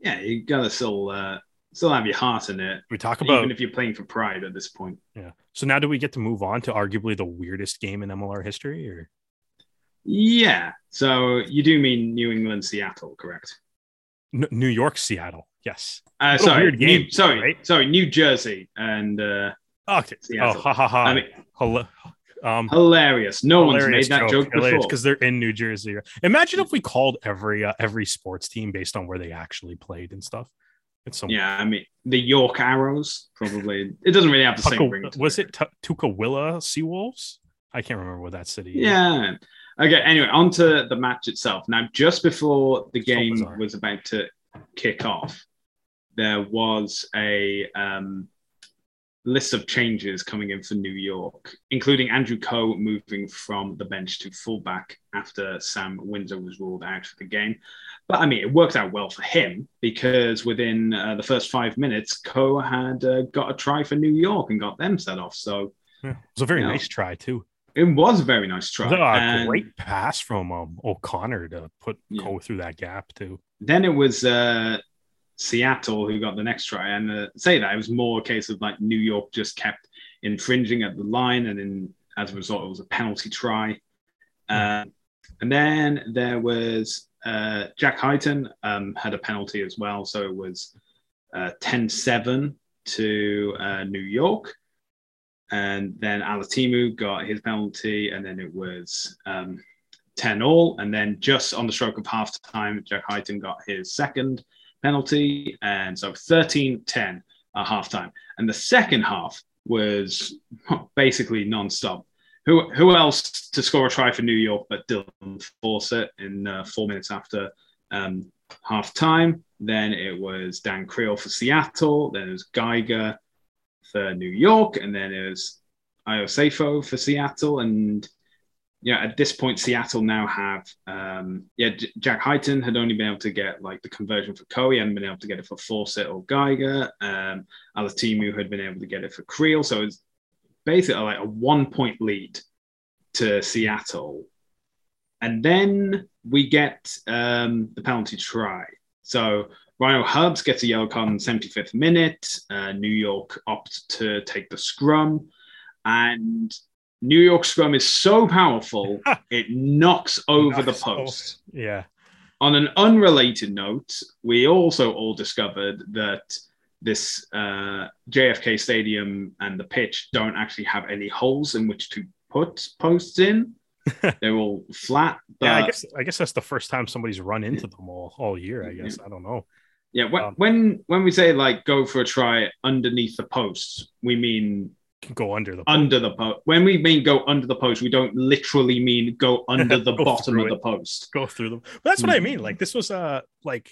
Yeah, you gotta still uh, still have your heart in it. We talk about even if you're playing for pride at this point. Yeah. So now, do we get to move on to arguably the weirdest game in M L R history? Or yeah. So you do mean New England Seattle, correct? N- New York Seattle. Yes. Uh, sorry. Weird game, New, sorry. Right? Sorry. New Jersey and. Uh, Okay. Seattle. Oh, ha ha ha! I mean, Hila- um, hilarious. No hilarious one's made that joke, joke before because they're in New Jersey. Imagine if we called every uh, every sports team based on where they actually played and stuff. It's some yeah. I mean, the York Arrows probably. It doesn't really have the Tuka- same ring. To was it, it T- Tukwila Seawolves? I can't remember what that city. Yeah. Is. Okay. Anyway, on to the match itself. Now, just before the game so was about to kick off, there was a. Um, list of changes coming in for New York, including Andrew Coe moving from the bench to fullback after Sam Windsor was ruled out for the game. But I mean, it worked out well for him because within uh, the first five minutes, Coe had uh, got a try for New York and got them set off. So yeah, it was a very you know, nice try too. It was a very nice try. A and great pass from um, O'Connor to put yeah. Coe through that gap too. Then it was. Uh, Seattle who got the next try and uh, say that it was more a case of like New York just kept infringing at the line and then as a result it was a penalty try uh, and then there was uh, Jack Heighton um, had a penalty as well, so it was uh, ten seven to uh, New York, and then Alatimu got his penalty and then it was um, ten all, and then just on the stroke of half time, Jack Heighton got his second penalty, and so thirteen ten at half time. And the second half was basically non-stop. Who who else to score a try for New York but Dylan Fawcett in uh, four minutes after um, half time? Then it was Dan Creel for Seattle. Then it was Geiger for New York, and then it was Io Safo for Seattle. And yeah, at this point, Seattle now have, um, yeah, J- Jack Heighton had only been able to get like the conversion for Coe. He hadn't been able to get it for Fawcett or Geiger. Um, Alatimu had been able to get it for Creel. So it's basically like a one point lead to Seattle. And then we get um, the penalty try. So Rhino Hubbs gets a yellow card in the seventy-fifth minute. Uh, New York opt to take the scrum. And New York scrum is so powerful, it knocks over knocks the post. Off. Yeah. On an unrelated note, we also all discovered that this uh, J F K Stadium and the pitch don't actually have any holes in which to put posts in. They're all flat. But yeah, I guess, I guess that's the first time somebody's run into them all, all year, I guess. Yeah. I don't know. Yeah, when, um, when when we say, like, go for a try underneath the posts, we mean... Go under the post. Under the post. When we mean go under the post, we don't literally mean go under the go bottom of it. The post. Go through them. But that's what I mean. Like this was uh like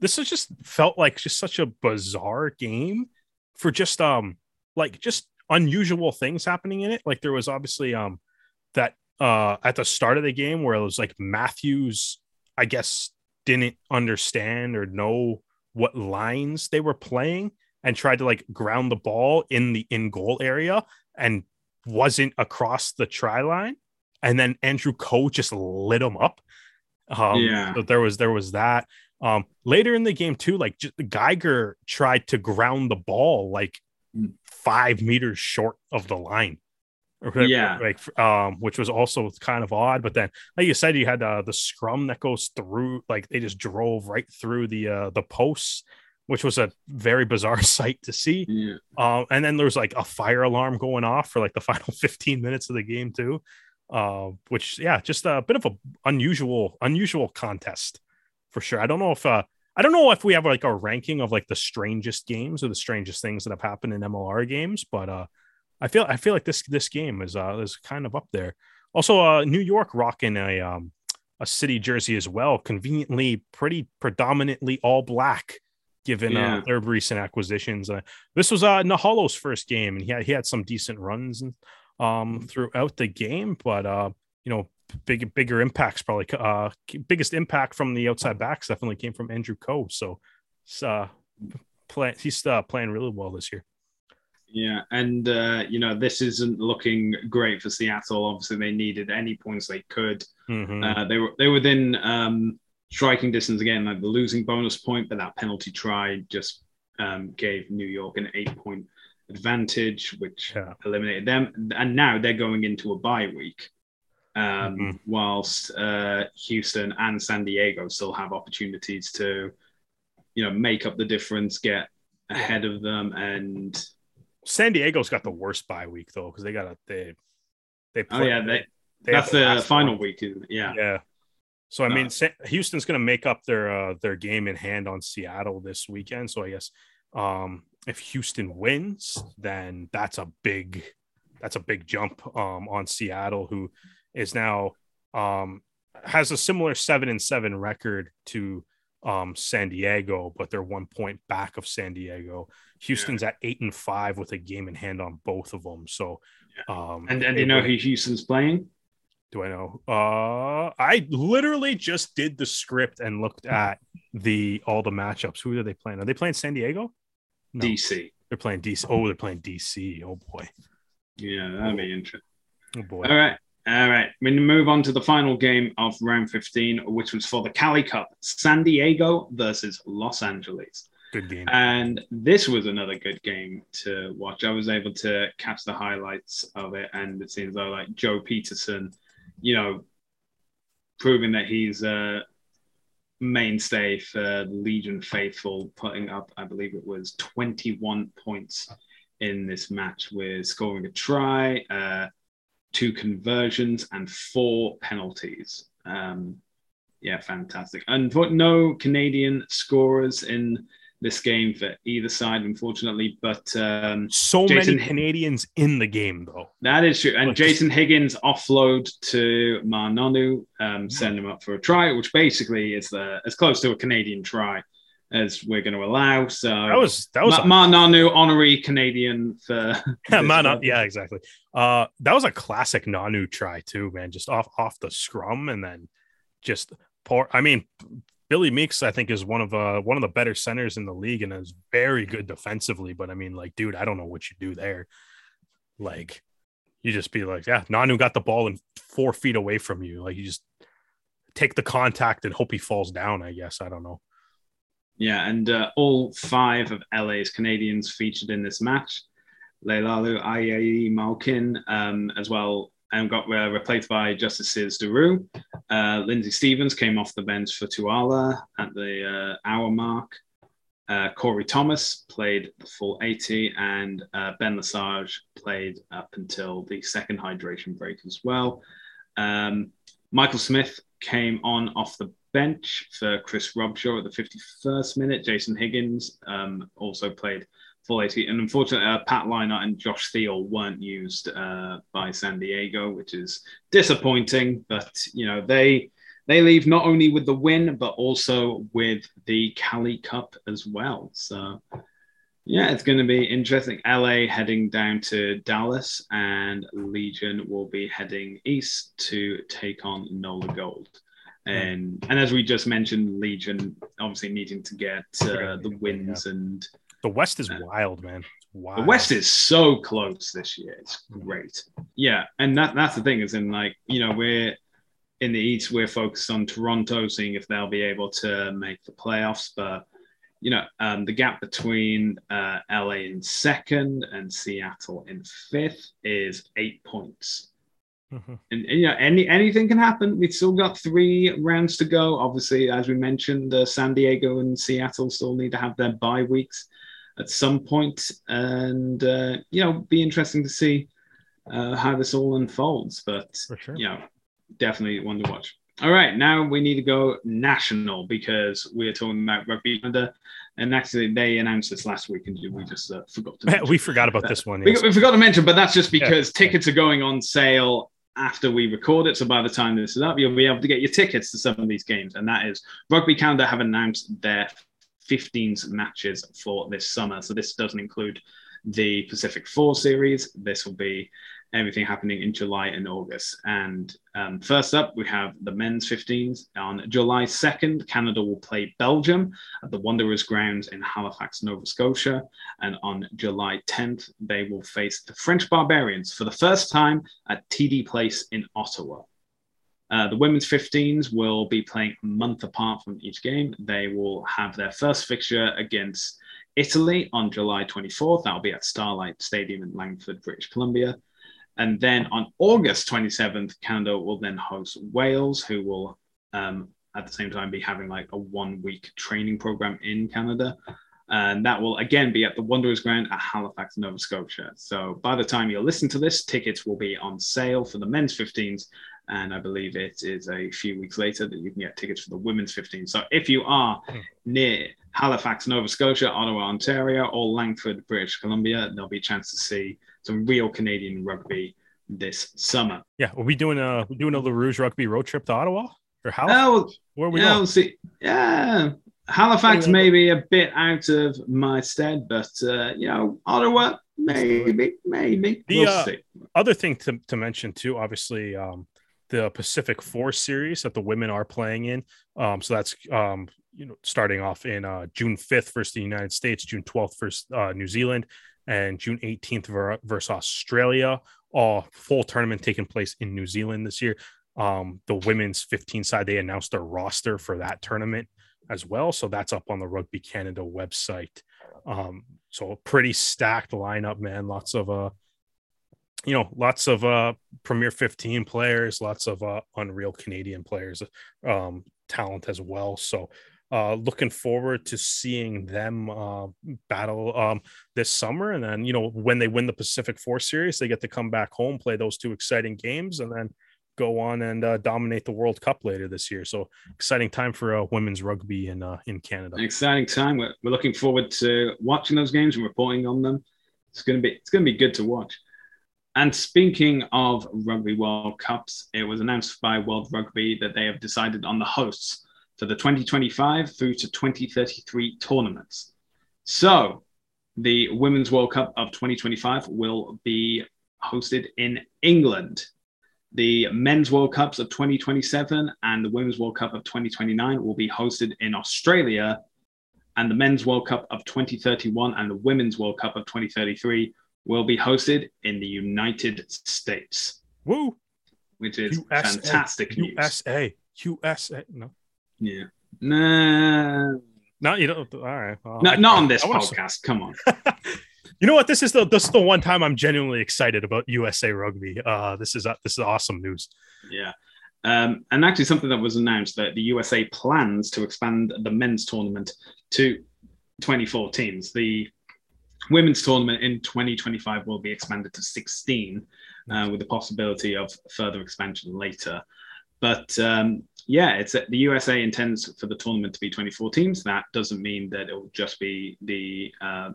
this was just felt like just such a bizarre game for just um like just unusual things happening in it. Like there was obviously um that uh at the start of the game where it was like Matthews, I guess, didn't understand or know what lines they were playing, and tried to like ground the ball in the in goal area and wasn't across the try line. And then Andrew Coe just lit him up. Um, yeah. So there was, there was that um, later in the game too, like just, Geiger tried to ground the ball, like five meters short of the line. Yeah. Like, um, which was also kind of odd, but then like you said, you had uh, the scrum that goes through, like they just drove right through the, uh, the posts, which was a very bizarre sight to see. Yeah. Uh, and then there was like a fire alarm going off for like the final fifteen minutes of the game too, uh, which, yeah, just a bit of an unusual, unusual contest for sure. I don't know if, uh, I don't know if we have like a ranking of like the strangest games or the strangest things that have happened in M L R games, but uh, I feel, I feel like this, this game is, uh, is kind of up there. Also uh, New York rocking a, um, a city jersey as well. Conveniently pretty predominantly all black, given yeah. uh, their recent acquisitions. Uh, this was uh, Nahalo's first game, and he had, he had some decent runs um, throughout the game, but, uh, you know, big, bigger impacts probably. Uh, biggest impact from the outside backs definitely came from Andrew Coe, so uh, play, he's uh, playing really well this year. Yeah, and, uh, you know, this isn't looking great for Seattle. Obviously, they needed any points they could. Mm-hmm. Uh, they were they were within... Um, striking distance again, like the losing bonus point, but that penalty try just um, gave New York an eight-point advantage, which yeah. eliminated them. And now they're going into a bye week, um, mm-hmm. whilst uh, Houston and San Diego still have opportunities to, you know, make up the difference, get ahead of them. And San Diego's got the worst bye week though, because they got a they they play, oh yeah they, they that's the, the final week, isn't it? yeah yeah. So, I mean, Houston's going to make up their uh, their game in hand on Seattle this weekend. So, I guess um, if Houston wins, then that's a big that's a big jump um, on Seattle, who is now um, has a similar seven and seven record to um, San Diego, but they're one point back of San Diego. Houston's yeah. at eight and five with a game in hand on both of them. So, um, and and do you know who Houston's playing? Do I know? Uh, I literally just did the script and looked at the all the matchups. Who are they playing? Are they playing San Diego? No. D C. They're playing D C. Oh, they're playing D C. Oh, boy. Yeah, that'd be interesting. Oh, boy. All right. All right. We move on to the final game of round fifteen, which was for the Cali Cup. San Diego versus Los Angeles. Good game. And this was another good game to watch. I was able to catch the highlights of it, and it seems though like Joe Peterson, you know, proving that he's a mainstay for Legion faithful, putting up, I believe it was twenty-one points in this match with scoring a try, uh, two conversions and four penalties. Um, yeah, fantastic. And no Canadian scorers in this game for either side, unfortunately. But um, so Jason many Canadians H- in the game, though. That is true. And like, Jason Higgins offload to Manonu, um, send him up for a try, which basically is the, as close to a Canadian try as we're going to allow. So that was that was Ma- a- Manonu, honorary Canadian for Man- yeah, exactly. Uh, that was a classic Nanu try too, man. Just off off the scrum and then just pour. I mean, Billy Meeks, I think, is one of uh one of the better centers in the league and is very good defensively. But I mean, like, dude, I don't know what you do there. Like, you just be like, yeah, Nanu got the ball and four feet away from you. Like, you just take the contact and hope he falls down, I guess. I don't know. Yeah, and uh, all five of L A's Canadians featured in this match. Leilalu, Ayayi, Malkin, um, as well, and got uh, replaced by Justices Derue. Uh, Lindsay Stevens came off the bench for Tuala at the uh, hour mark. Uh, Corey Thomas played the full eighty, and uh, Ben Lesage played up until the second hydration break as well. Um, Michael Smith came on off the bench for Chris Robshaw at the fifty-first minute. Jason Higgins um, also played full eighty. And unfortunately, uh, Pat Leinart and Josh Thiel weren't used uh, by San Diego, which is disappointing. But, you know, they they leave not only with the win, but also with the Cali Cup as well. So, yeah, it's going to be interesting. L A heading down to Dallas, and Legion will be heading east to take on NOLA Gold. And and as we just mentioned, Legion obviously needing to get uh, the wins, yeah. And the West is uh, wild, man. It's wild. The West is so close this year. It's great. Yeah, and that that's the thing is, in like you know we're in the East, we're focused on Toronto, seeing if they'll be able to make the playoffs. But you know um, the gap between uh, L A in second and Seattle in fifth is eight points. And, and you know, any anything can happen. We've still got three rounds to go. Obviously, as we mentioned, uh, San Diego and Seattle still need to have their bye weeks at some point, and uh, you know, be interesting to see uh, how this all unfolds. But for sure, you know, definitely one to watch. All right, now we need to go national because we're talking about Rugby Canada, and actually they announced this last week, and we just uh, forgot to. Mention. We forgot about this one. Yes. We, we forgot to mention, but that's just because yeah. tickets are going on sale after we record it. So by the time this is up, you'll be able to get your tickets to some of these games. And that is Rugby Canada have announced their fifteens matches for this summer. So this doesn't include the Pacific Four series. This will be everything happening in July and August. And um, first up, we have the men's fifteens. On July second, Canada will play Belgium at the Wanderers grounds in Halifax, Nova Scotia. And on July tenth, they will face the French Barbarians for the first time at T D Place in Ottawa. Uh, the women's fifteens will be playing a month apart from each game. They will have their first fixture against Italy on July twenty-fourth. That'll be at Starlight Stadium in Langford, British Columbia. And then on August twenty-seventh, Canada will then host Wales, who will um, at the same time be having like a one-week training program in Canada. And that will again be at the Wanderers ground at Halifax, Nova Scotia. So by the time you listen to this, tickets will be on sale for the men's fifteens. And I believe it is a few weeks later that you can get tickets for the women's fifteens. So if you are near Halifax, Nova Scotia, Ottawa, Ontario, or Langford, British Columbia, there'll be a chance to see some real Canadian rugby this summer. Yeah, are we doing a we doing a La Rouge rugby road trip to Ottawa or Halifax? Oh, where are we yeah, going? We'll see. Yeah, Halifax may be a bit out of my stead, but uh, you know, Ottawa maybe, maybe. The, we'll uh, see. Other thing to to mention too, obviously, um, the Pacific Four series that the women are playing in. Um, so that's um, you know, starting off in uh, June fifth versus the United States, June twelfth versus uh, New Zealand, and June eighteenth versus Australia. All full tournament taking place in New Zealand this year. Um, the women's fifteen side, they announced their roster for that tournament as well. So that's up on the Rugby Canada website. Um, so a pretty stacked lineup, man. Lots of, uh, you know, lots of uh, Premier fifteen players, lots of uh, unreal Canadian players, um, talent as well. So, Uh, looking forward to seeing them uh, battle um, this summer. And then, you know, when they win the Pacific Four Series, they get to come back home, play those two exciting games, and then go on and uh, dominate the World Cup later this year. So exciting time for uh, women's rugby in uh, in Canada. An exciting time. We're, we're looking forward to watching those games and reporting on them. It's going to be it's going to be good to watch. And speaking of Rugby World Cups, it was announced by World Rugby that they have decided on the hosts for the twenty twenty-five through to twenty thirty-three tournaments. So the Women's World Cup of twenty twenty-five will be hosted in England. The Men's World Cups of twenty twenty-seven and the Women's World Cup of twenty twenty-nine will be hosted in Australia, and the Men's World Cup of twenty thirty-one and the Women's World Cup of twenty thirty-three will be hosted in the United States. Woo! Which is U S A, fantastic news. U S A. U S A. No. Yeah. Nah. No, you don't. All right. Well, no, I, not on this I, I podcast. Come on. You know what? This is the this is the one time I'm genuinely excited about U S A Rugby. Uh, this is uh, this is awesome news. Yeah. Um, and actually something that was announced that the U S A plans to expand the men's tournament to twenty-four teams. The women's tournament in twenty twenty-five will be expanded to sixteen, uh, with the possibility of further expansion later. But um, yeah, it's the U S A intends for the tournament to be twenty-four teams. That doesn't mean that it will just be the uh,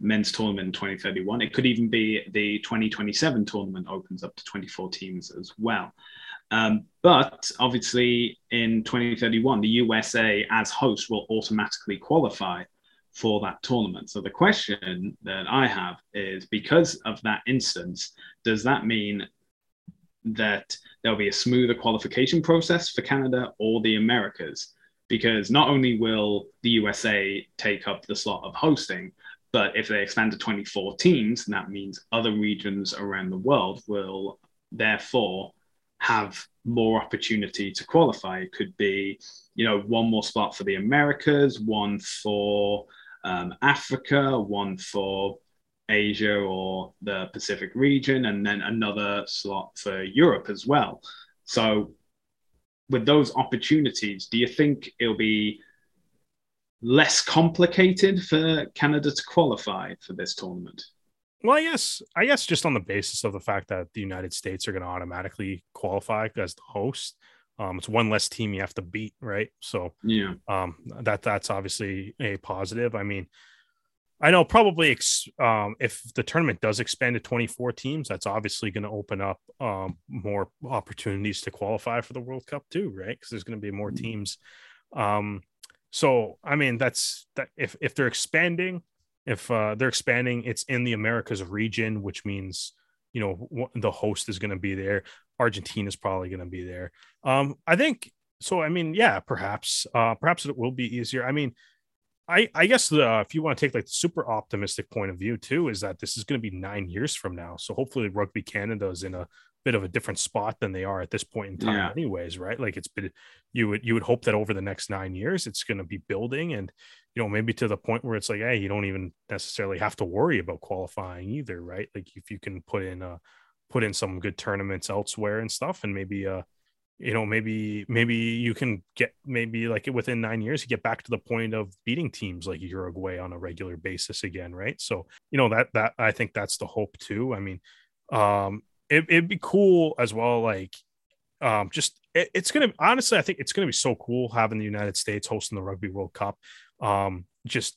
men's tournament in twenty thirty-one. It could even be the twenty twenty-seven tournament opens up to twenty-four teams as well. Um, but obviously in twenty thirty-one, the U S A as host will automatically qualify for that tournament. So the question that I have is, because of that instance, does that mean that there'll be a smoother qualification process for Canada or the Americas? Because not only will the U S A take up the slot of hosting, but if they expand to twenty-four teams, that means other regions around the world will therefore have more opportunity to qualify. It could be, you know, one more spot for the Americas, one for um, Africa, one for Asia or the Pacific region, and then another slot for Europe as well. So with those opportunities, do you think it'll be less complicated for Canada to qualify for this tournament? Well, yes, I guess just on the basis of the fact that the United States are going to automatically qualify as the host, um, it's one less team you have to beat, right? So yeah, um, that that's obviously a positive. I mean, I know probably ex- um, if the tournament does expand to twenty-four teams, that's obviously going to open up um, more opportunities to qualify for the World Cup too, right? Because there's going to be more teams. Um, so, I mean, that's that. If if they're expanding, if uh, they're expanding, it's in the Americas region, which means, you know, the host is going to be there. Argentina is probably going to be there. Um, I think so. I mean, yeah, perhaps, uh, perhaps it will be easier. I mean, I, I guess the, uh, if you want to take like the super optimistic point of view too, is that this is going to be nine years from now. So hopefully Rugby Canada is in a bit of a different spot than they are at this point in time, yeah. anyways, right? Like it's been, you would, you would hope that over the next nine years, it's going to be building, and, you know, maybe to the point where it's like, hey, you don't even necessarily have to worry about qualifying either, right? Like if you can put in, uh, put in some good tournaments elsewhere and stuff, and maybe, uh, you know, maybe, maybe you can get, maybe like within nine years, you get back to the point of beating teams like Uruguay on a regular basis again. Right. So, you know, that, that, I think that's the hope too. I mean, um, it, it'd be cool as well. Like, um, just, it, it's going to, honestly, I think it's going to be so cool having the United States hosting the Rugby World Cup. Um, just,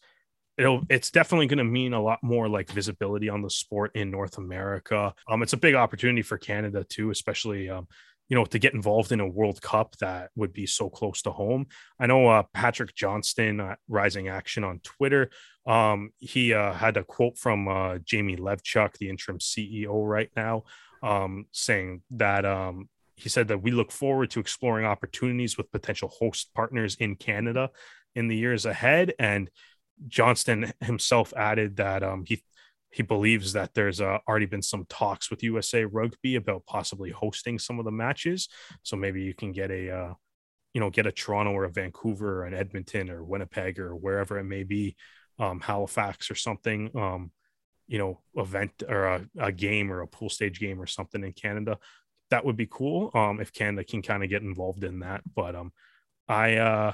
It'll, it's definitely going to mean a lot more like visibility on the sport in North America. Um, it's a big opportunity for Canada too, especially, um, you know, to get involved in a World Cup that would be so close to home. I know uh, Patrick Johnston, uh, Rising Action on Twitter, um, he uh, had a quote from uh, Jamie Levchuk, the interim C E O right now, um, saying that um, he said that we look forward to exploring opportunities with potential host partners in Canada in the years ahead. And Johnston himself added that um, he He believes that there's uh, already been some talks with U S A Rugby about possibly hosting some of the matches. So maybe you can get a, uh, you know, get a Toronto or a Vancouver or an Edmonton or Winnipeg or wherever it may be, um, Halifax or something, um, you know, event or a, a game or a pool stage game or something in Canada. That would be cool um, if Canada can kind of get involved in that. But um, I, uh,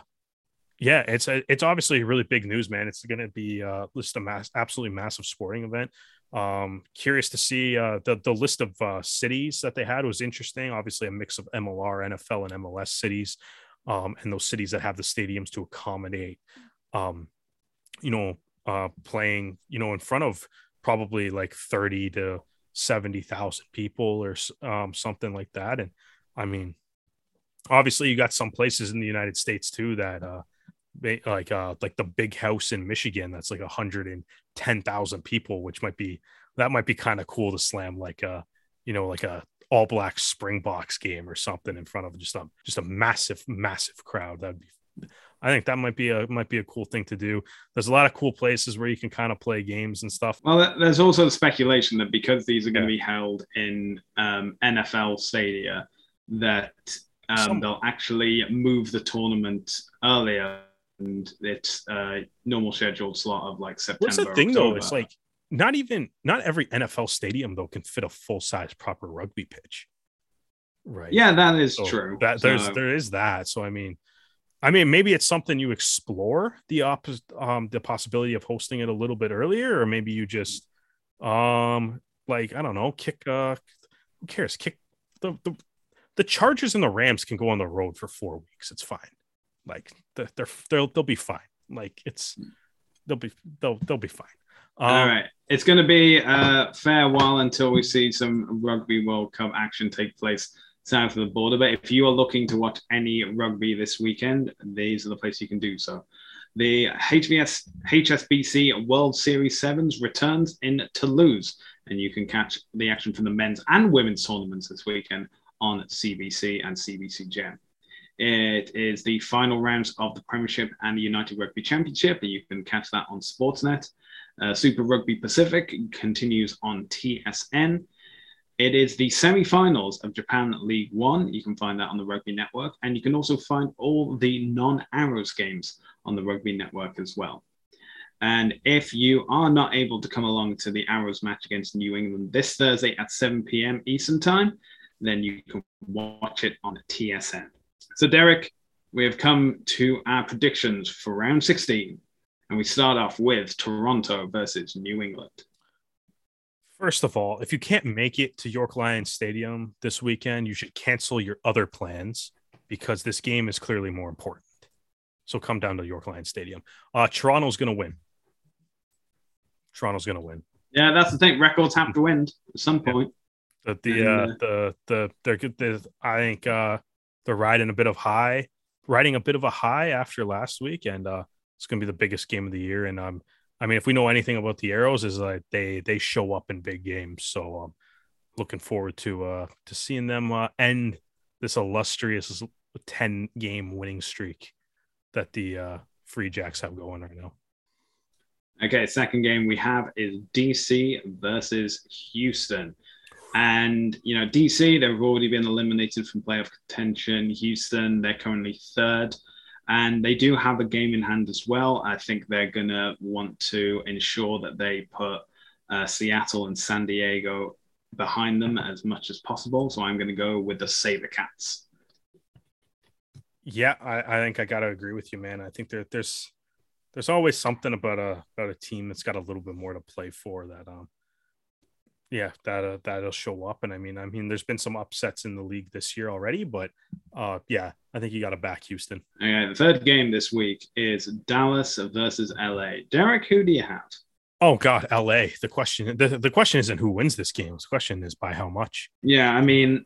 yeah, it's a, it's obviously really big news, man. It's going to be uh, just a mass, absolutely massive sporting event. Um, curious to see uh, the the list of uh, cities that they had was interesting. Obviously, a mix of M L R, N F L, and M L S cities, um, and those cities that have the stadiums to accommodate, um, you know, uh, playing, you know, in front of probably like thirty to seventy thousand people or um, something like that. And I mean, obviously, you got some places in the United States too that uh, they, like uh, like the Big House in Michigan that's like one hundred ten thousand people, which might be that might be kind of cool to slam like a you know like a All Black Springboks game or something in front of just a just a massive massive crowd. That'd be, I think that might be a might be a cool thing to do. There's a lot of cool places where you can kind of play games and stuff. Well, there's also the speculation that because these are going to yeah. be held in um, N F L stadia that. Um, they'll actually move the tournament earlier, and it's a uh, normal scheduled slot of like September. What's the thing October. Though? It's like not even not every N F L stadium though can fit a full size proper rugby pitch, right? Yeah, that is so true. That there's so. there is that. So I mean, I mean maybe it's something you explore the op- um the possibility of hosting it a little bit earlier, or maybe you just um like I don't know kick uh who cares kick the the. The Chargers and the Rams can go on the road for four weeks. It's fine. Like they're, they're they'll they'll be fine. Like it's they'll be they'll they'll be fine. Um, All right, it's going to be a fair while until we see some Rugby World Cup action take place south of the border. But if you are looking to watch any rugby this weekend, these are the places you can do so. The H B S H S B C World Series Sevens returns in Toulouse, and you can catch the action from the men's and women's tournaments this weekend on C B C and C B C Gem. It is the final rounds of the Premiership and the United Rugby Championship, and you can catch that on Sportsnet. Uh, Super Rugby Pacific continues on T S N. It is the semi-finals of Japan League One. You can find that on the Rugby Network, and you can also find all the non-Arrows games on the Rugby Network as well. And if you are not able to come along to the Arrows match against New England this Thursday at seven p.m. Eastern Time, then you can watch it on T S N. So, Derek, we have come to our predictions for round sixteen, and we start off with Toronto versus New England. First of all, if you can't make it to York Lions Stadium this weekend, you should cancel your other plans because this game is clearly more important. So come down to York Lions Stadium. Uh, Toronto's going to win. Toronto's going to win. Yeah, that's the thing. Records have to end at some point. Yeah. But the uh, the the they're good. They're, I think uh, they're riding a bit of high, riding a bit of a high after last week, and uh, it's going to be the biggest game of the year. And um, I mean, if we know anything about the Arrows, is like they they show up in big games. So um, looking forward to uh to seeing them uh, end this illustrious ten game winning streak that the uh, Free Jacks have going right now. Okay, second game we have is D C versus Houston. And, you know, D C, they've already been eliminated from playoff contention. Houston, they're currently third. And they do have a game in hand as well. I think they're going to want to ensure that they put uh, Seattle and San Diego behind them as much as possible. So I'm going to go with the Sabercats. Yeah, I, I think I got to agree with you, man. I think there, there's there's always something about a, about a team that's got a little bit more to play for that um, – Yeah, that uh, that'll show up, and I mean, I mean, there's been some upsets in the league this year already, but uh, yeah, I think you got to back Houston. Okay, the third game this week is Dallas versus L A. Derek, who do you have? Oh God, L A. The question, the, the question isn't who wins this game. The question is by how much. Yeah, I mean,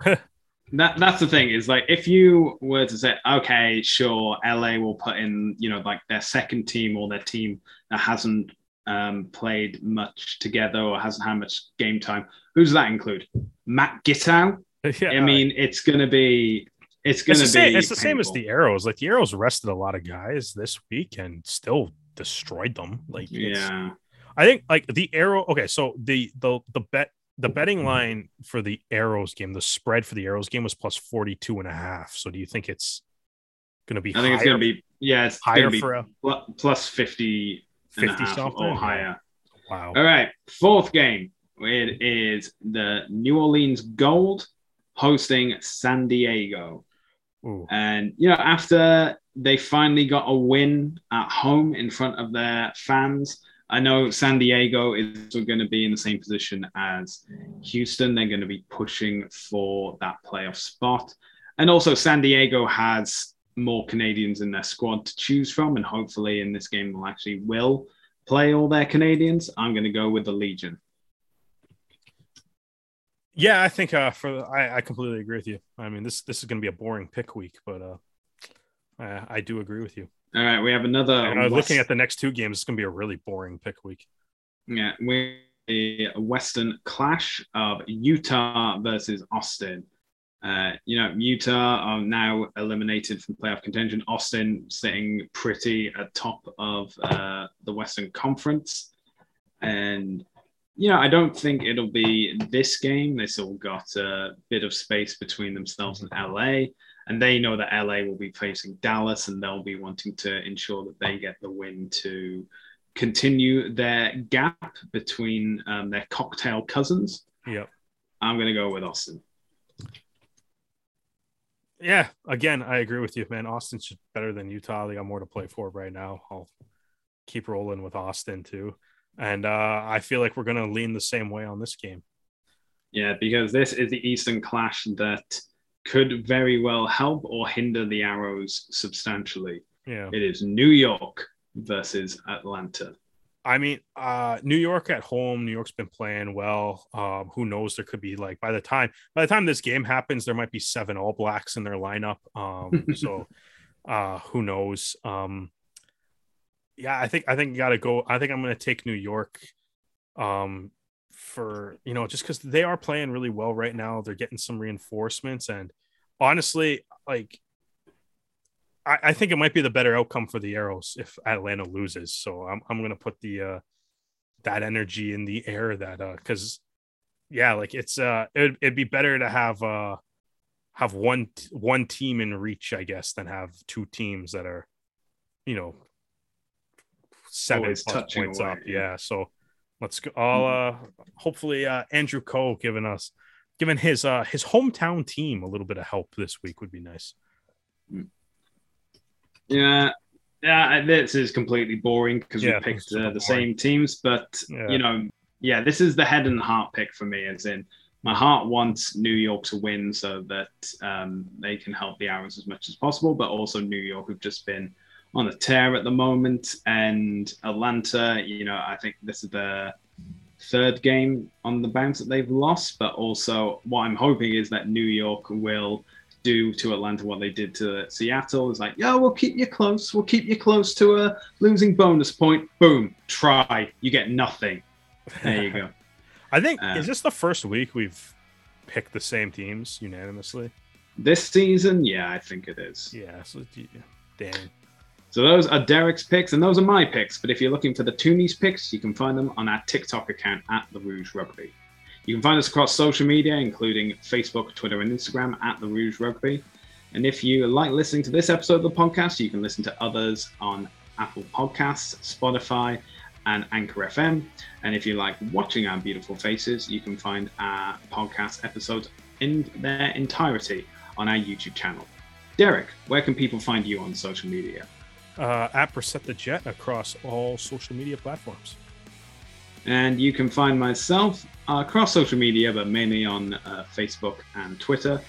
that that's the thing is like if you were to say, okay, sure, L A will put in, you know, like their second team or their team that hasn't Um, played much together or hasn't had much game time. Who's that include? Matt Gittow? Yeah, I mean, it's going to be... It's going to be same, It's the painful. Same as the Arrows. Like, the Arrows rested a lot of guys this week and still destroyed them. Like, yeah. I think, like, the Arrow... Okay, so the the the bet the betting line for the Arrows game, the spread for the Arrows game was plus forty-two and a half. So do you think it's going to be I think higher, it's going to be... Yeah, it's higher be for a... Plus fifty... fifty something or higher. Wow. All right. Fourth game. It is the New Orleans Gold hosting San Diego. Ooh. And, you know, after they finally got a win at home in front of their fans. I know San Diego is going to be in the same position as Houston. They're going to be pushing for that playoff spot. And also San Diego has more Canadians in their squad to choose from, and hopefully in this game they'll actually will play all their Canadians. I'm going to go with the Legion. Yeah, I think uh, for I, I completely agree with you. I mean, this this is going to be a boring pick week, but uh, I, I do agree with you. All right, we have another. And, uh, West... Looking at the next two games, it's going to be a really boring pick week. Yeah, we a Western clash of Utah versus Austin. Uh, you know, Utah are now eliminated from playoff contention. Austin sitting pretty at top of uh, the Western Conference. And, you know, I don't think it'll be this game. They still got a bit of space between themselves and L A. And they know that L A will be facing Dallas, and they'll be wanting to ensure that they get the win to continue their gap between um, their cocktail cousins. Yep. I'm going to go with Austin. Yeah, again, I agree with you, man. Austin's better than Utah. They got more to play for right now. I'll keep rolling with Austin too. And uh, I feel like we're going to lean the same way on this game. Yeah, because this is the Eastern clash that could very well help or hinder the Arrows substantially. Yeah, it is New York versus Atlanta. I mean, uh, New York at home, New York's been playing well. Um, who knows? There could be like, by the time, by the time this game happens, there might be seven All Blacks in their lineup. Um, so uh, who knows? Um, yeah, I think, I think you got to go. I think I'm going to take New York um, for, you know, just cause they are playing really well right now. They're getting some reinforcements, and honestly, like, I think it might be the better outcome for the Arrows if Atlanta loses. So I'm I'm going to put the uh, that energy in the air that uh, cuz yeah, like it's uh it it'd be better to have uh have one one team in reach, I guess, than have two teams that are, you know, seven plus points away, up. Yeah. yeah, so let's go. I'll uh, hopefully uh, Andrew Coe giving us giving his uh, his hometown team a little bit of help this week would be nice. Mm. Yeah, yeah, this is completely boring because yeah, we picked uh, the same teams, but, yeah. you know, yeah, this is the head and heart pick for me, as in my heart wants New York to win so that um, they can help the Arrows as much as possible, but also New York have just been on a tear at the moment, and Atlanta, you know, I think this is the third game on the bounce that they've lost, but also what I'm hoping is that New York will do to Atlanta what they did to Seattle. Is like, yeah, we'll keep you close. We'll keep you close to a losing bonus point. Boom. Try. You get nothing. There you go. I think, um, is this the first week we've picked the same teams unanimously? This season? Yeah, I think it is. Yeah. So, yeah. Damn. So those are Derek's picks, and those are my picks. But if you're looking for the Toonies picks, you can find them on our TikTok account at The Rouge Rugby. You can find us across social media, including Facebook, Twitter, and Instagram at The Rouge Rugby. And if you like listening to this episode of the podcast, you can listen to others on Apple Podcasts, Spotify, and Anchor F M. And if you like watching our beautiful faces, you can find our podcast episodes in their entirety on our YouTube channel. Derek, where can people find you on social media? Uh, at Brissette the Jet across all social media platforms. And you can find myself uh, across social media, but mainly on uh, Facebook and Twitter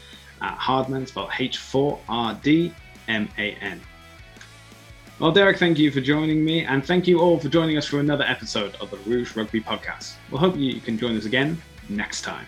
at Hardman, spelled H four R D M A N. Well, Derek, thank you for joining me, and thank you all for joining us for another episode of the Rouge Rugby Podcast. We'll hope you can join us again next time.